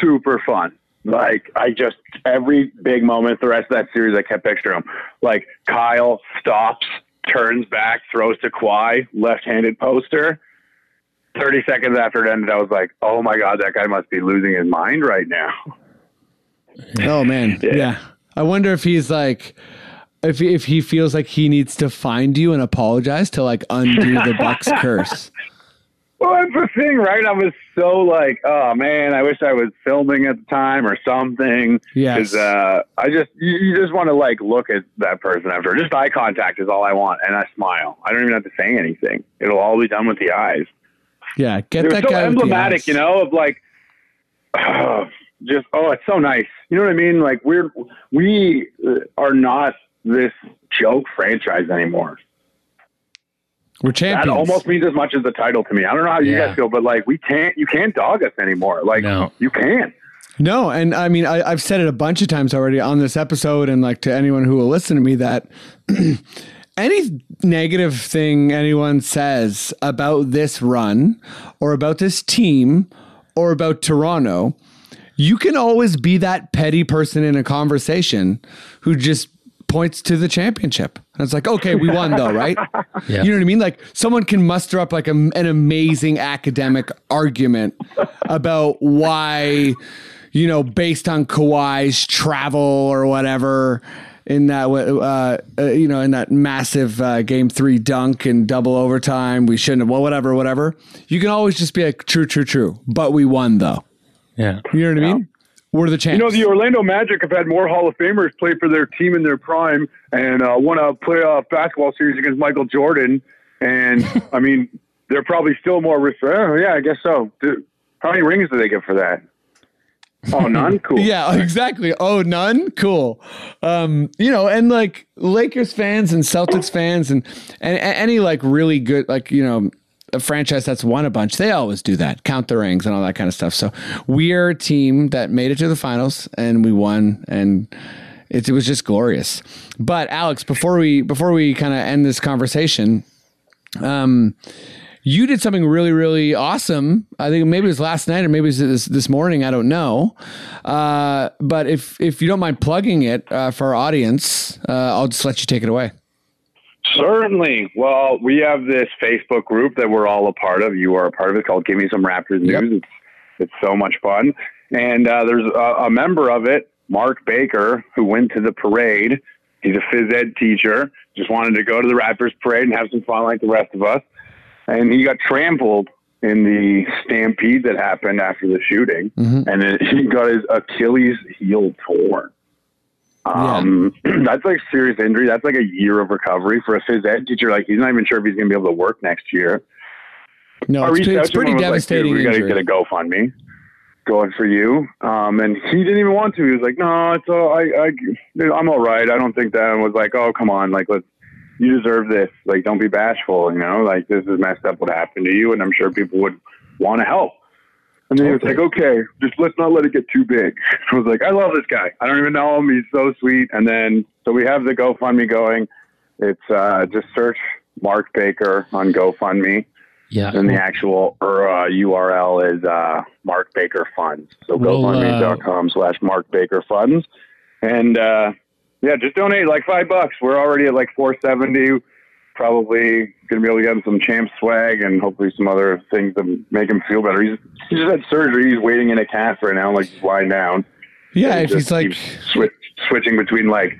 super fun. Like, I just, every big moment, the rest of that series, I kept picturing him. Like, Kyle stops, turns back, throws to Kawhi, left-handed poster. 30 seconds after it ended, I was like, oh, my God, that guy must be losing his mind right now. Oh, man. Yeah. I wonder if he's like, if he feels like he needs to find you and apologize to, like, undo the Bucks curse. Well, that's the thing, right? I was so like, oh, man, I wish I was filming at the time or something. Yes. You just want to, like, look at that person after. Just eye contact is all I want, and I smile. I don't even have to say anything. It'll all be done with the eyes. Yeah, get that guy with the eyes. It was so emblematic, you know, of, like, just, oh, it's so nice. You know what I mean? Like, we are not this joke franchise anymore. We're champions. That almost means as much as the title to me. I don't know how you guys feel, but like, you can't dog us anymore. Like, you can't. No, and I mean, I've said it a bunch of times already on this episode, and like to anyone who will listen to me, that any negative thing anyone says about this run or about this team or about Toronto, you can always be that petty person in a conversation who just points to the championship. And it's like, okay, we won though, right? Yeah. You know what I mean? Like, someone can muster up like an amazing academic argument about why, you know, based on Kawhi's travel or whatever in that, you know, in that massive Game 3 dunk and double overtime, we shouldn't have, well, whatever. You can always just be like, true. But we won though. Yeah. You know what I mean? We're the champs. You know, the Orlando Magic have had more Hall of Famers play for their team in their prime and won a playoff basketball series against Michael Jordan. And, I mean, they're probably still more yeah, I guess so. Dude, how many rings do they get for that? Oh, none? Cool. Yeah, exactly. Oh, none? Cool. You know, and like Lakers fans and Celtics fans and any like really good, like, you know, a franchise that's won a bunch, they always do that, count the rings and all that kind of stuff. So we're a team that made it to the finals and we won, and it was just glorious. But Alex, before we kind of end this conversation, you did something really, really awesome. I think maybe it was last night or maybe it was this morning. I don't know. But if you don't mind plugging it for our audience, I'll just let you take it away. Certainly. Well, we have this Facebook group that we're all a part of. You are a part of it, called Give Me Some Raptors News. Yep. It's so much fun. And there's a member of it, Mark Baker, who went to the parade. He's a phys ed teacher. Just wanted to go to the Raptors parade and have some fun like the rest of us. And he got trampled in the stampede that happened after the shooting. Mm-hmm. And he got his Achilles heel torn. That's like serious injury. That's like a year of recovery for a phys ed teacher. Like, he's not even sure if he's going to be able to work next year. No, it's pretty devastating. Like, we got to get a GoFundMe going for you. And he didn't even want to. He was like, no, it's all, I'm all right. I don't think that. And was like, oh, come on. Like, you deserve this. Like, don't be bashful. You know, like, this is messed up what happened to you. And I'm sure people would want to help. And then he was like, okay, just let's not let it get too big. I was like, I love this guy. I don't even know him. He's so sweet. And then, so we have the GoFundMe going. It's just search Mark Baker on GoFundMe. Yeah. And the actual URL is Mark Baker Funds. So GoFundMe.com/Mark Baker Funds. And just donate like $5. We're already at like $470. Probably going to be able to get him some champ swag and hopefully some other things that make him feel better. He's just had surgery. He's waiting in a cast right now, like lying down. Yeah, if he's like switching between like,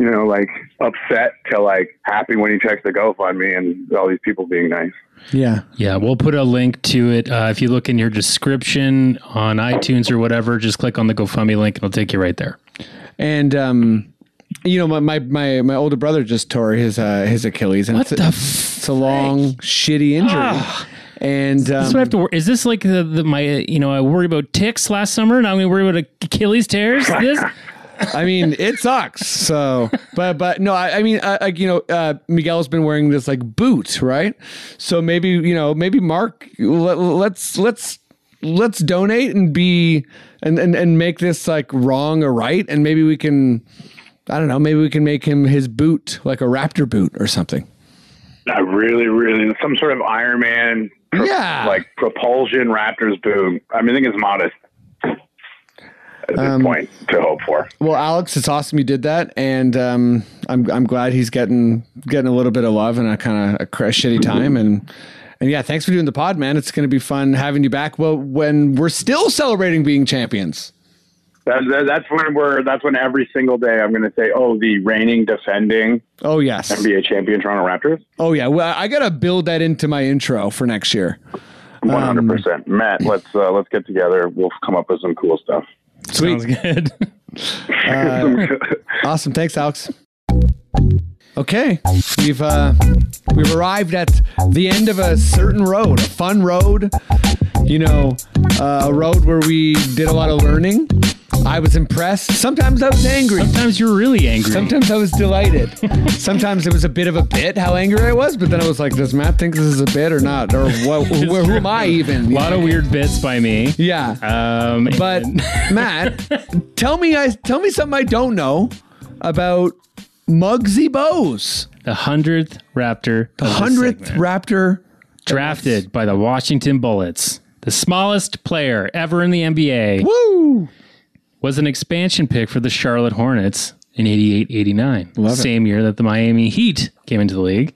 you know, like upset to like happy when he checks the GoFundMe and all these people being nice. Yeah. We'll put a link to it. If you look in your description on iTunes or whatever, just click on the GoFundMe link and it'll take you right there. And, you know, my older brother just tore his Achilles, and it's a long, shitty injury. Ah, and that's what I have to worry. Is this like I worry about ticks last summer, and now I'm gonna worry about Achilles tears. This, I mean, it sucks. So, but no, I mean, Miguel's been wearing this like boot, right? So maybe Mark, let's donate and be and make this like wrong or right, and maybe we can. I don't know. Maybe we can make him his boot, like a Raptor boot or something. Not really, really. Some sort of Iron Man, like propulsion Raptors boot. I mean, I think it's modest at this point to hope for. Well, Alex, it's awesome you did that, and I'm glad he's getting a little bit of love in a kind of a shitty time. And yeah, thanks for doing the pod, man. It's going to be fun having you back. Well, when we're still celebrating being champions. That's when every single day I'm going to say, oh, the reigning, defending. Oh, yes. NBA champion Toronto Raptors. Oh, yeah. Well, I got to build that into my intro for next year. 100%. Matt, let's get together. We'll come up with some cool stuff. Sweet. Sounds good. Awesome. Thanks, Alex. Okay, we've arrived at the end of a certain road, a fun road. You know, a road where we did a lot of learning. I was impressed. Sometimes I was angry. Sometimes you were really angry. Sometimes I was delighted. Sometimes it was a bit of a bit how angry I was, but then I was like, does Matt think this is a bit or not? Or what? Who am I even? A lot of weird bits by me. Yeah. But Matt, tell me something I don't know about Muggsy Bogues. The 100th Raptor. The 100th Raptor. Drafted by the Washington Bullets. The smallest player ever in the NBA. Woo! Was an expansion pick for the Charlotte Hornets in 88-89. Same year that the Miami Heat came into the league.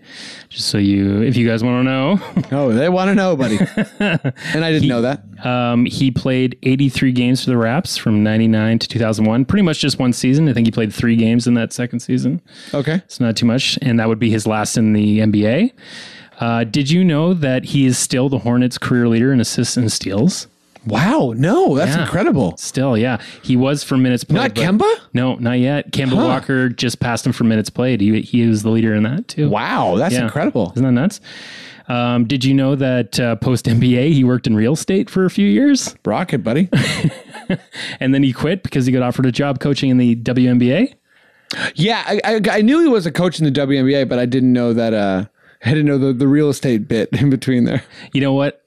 Just so if you guys want to know. Oh, they want to know, buddy. And I didn't know that. He played 83 games for the Raps from 99 to 2001. Pretty much just one season. I think he played 3 games in that second season. Okay. It's not too much. And that would be his last in the NBA. Did you know that he is still the Hornets' career leader in assists and steals? Wow. No, that's incredible. Still, yeah. He was for minutes played. Not Kemba? No, not yet. Kemba Walker just passed him for minutes played. He was the leader in that, too. Wow, that's incredible. Isn't that nuts? Did you know that post-NBA, he worked in real estate for a few years? Rocket, buddy. And then he quit because he got offered a job coaching in the WNBA? Yeah, I knew he was a coach in the WNBA, but I didn't know that. I didn't know the real estate bit in between there. You know what?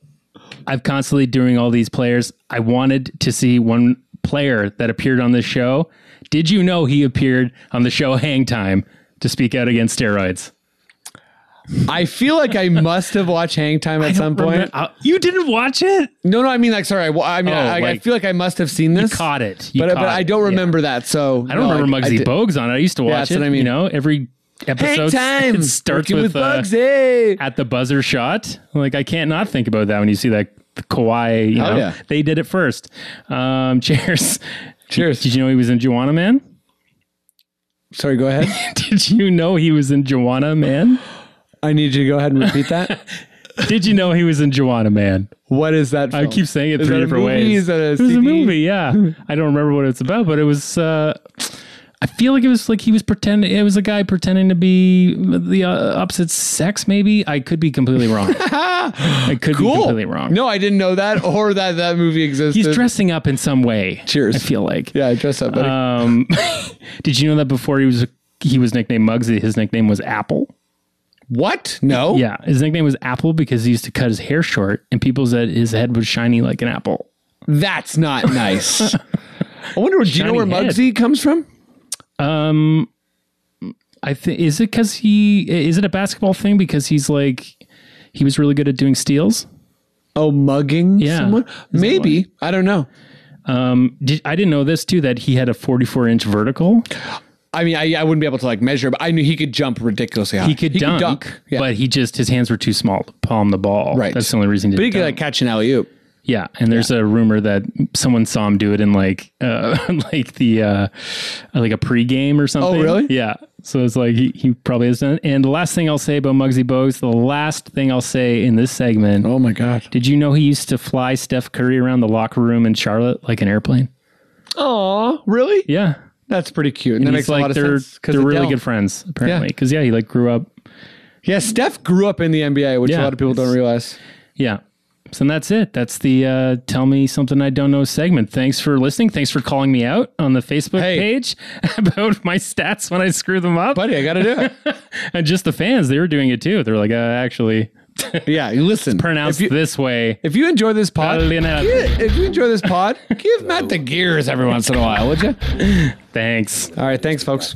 I've constantly doing all these players. I wanted to see one player that appeared on this show. Did you know he appeared on the show Hang Time to speak out against steroids? I feel like I must have watched Hang Time at some point. You didn't watch it? No, I mean, like, sorry. I feel like I must have seen this. You caught it. But I don't remember that. So I don't remember Muggsy Bogues on it. I used to watch it. That's what I mean. You know, every episode it starts with Muggsy at the buzzer shot. Like, I can't not think about that when you see that. Kawhi, they did it first. Cheers. Did you know he was in Juana Man? Sorry, go ahead. Did you know he was in Juana Man? I need you to go ahead and repeat that. Did you know he was in Juana Man? What is that film? I keep saying it three different ways. It was a movie, yeah. I don't remember what it's about, but it was... I feel like it was like he was pretending. It was a guy pretending to be the opposite sex. Maybe I could be completely wrong. I could be completely wrong. No, I didn't know that or that movie existed. He's dressing up in some way. Cheers. I feel like. Yeah, I dress up, buddy. Did you know that before he was nicknamed Muggsy, his nickname was Apple? What? No. Yeah, his nickname was Apple because he used to cut his hair short, and people said his head was shiny like an apple. That's not nice. I wonder. Do you know where Muggsy comes from? I think is it a basketball thing because he's like he was really good at doing steals? Oh, mugging someone? Maybe. I don't know. I didn't know this too, that he had a 44-inch vertical. I mean, I wouldn't be able to like measure, but I knew he could jump ridiculously high. He could dunk yeah. But his hands were too small to palm the ball. Right. That's the only reason he didn't. But he could like catch an alley-oop. Yeah, and there's a rumor that someone saw him do it in like a pregame or something. Oh, really? Yeah. So it's like he probably has done it. And the last thing I'll say about Muggsy Bogues, the last thing I'll say in this segment. Oh my God! Did you know he used to fly Steph Curry around the locker room in Charlotte like an airplane? Oh, really? Yeah, that's pretty cute. And that makes a lot of sense because they're really good friends apparently. Because he like grew up. Yeah, Steph grew up in the NBA, which a lot of people don't realize. Yeah. And that's it. That's the Tell Me Something I Don't Know segment. Thanks for listening. Thanks for calling me out on the Facebook page about my stats when I screw them up. Buddy, I got to do it. And just the fans, they were doing it too. They're like, actually... Yeah, listen. Pronounced this way. If you enjoy this pod, give Matt the gears every once in a while, would you? Thanks. All right. Thanks, folks.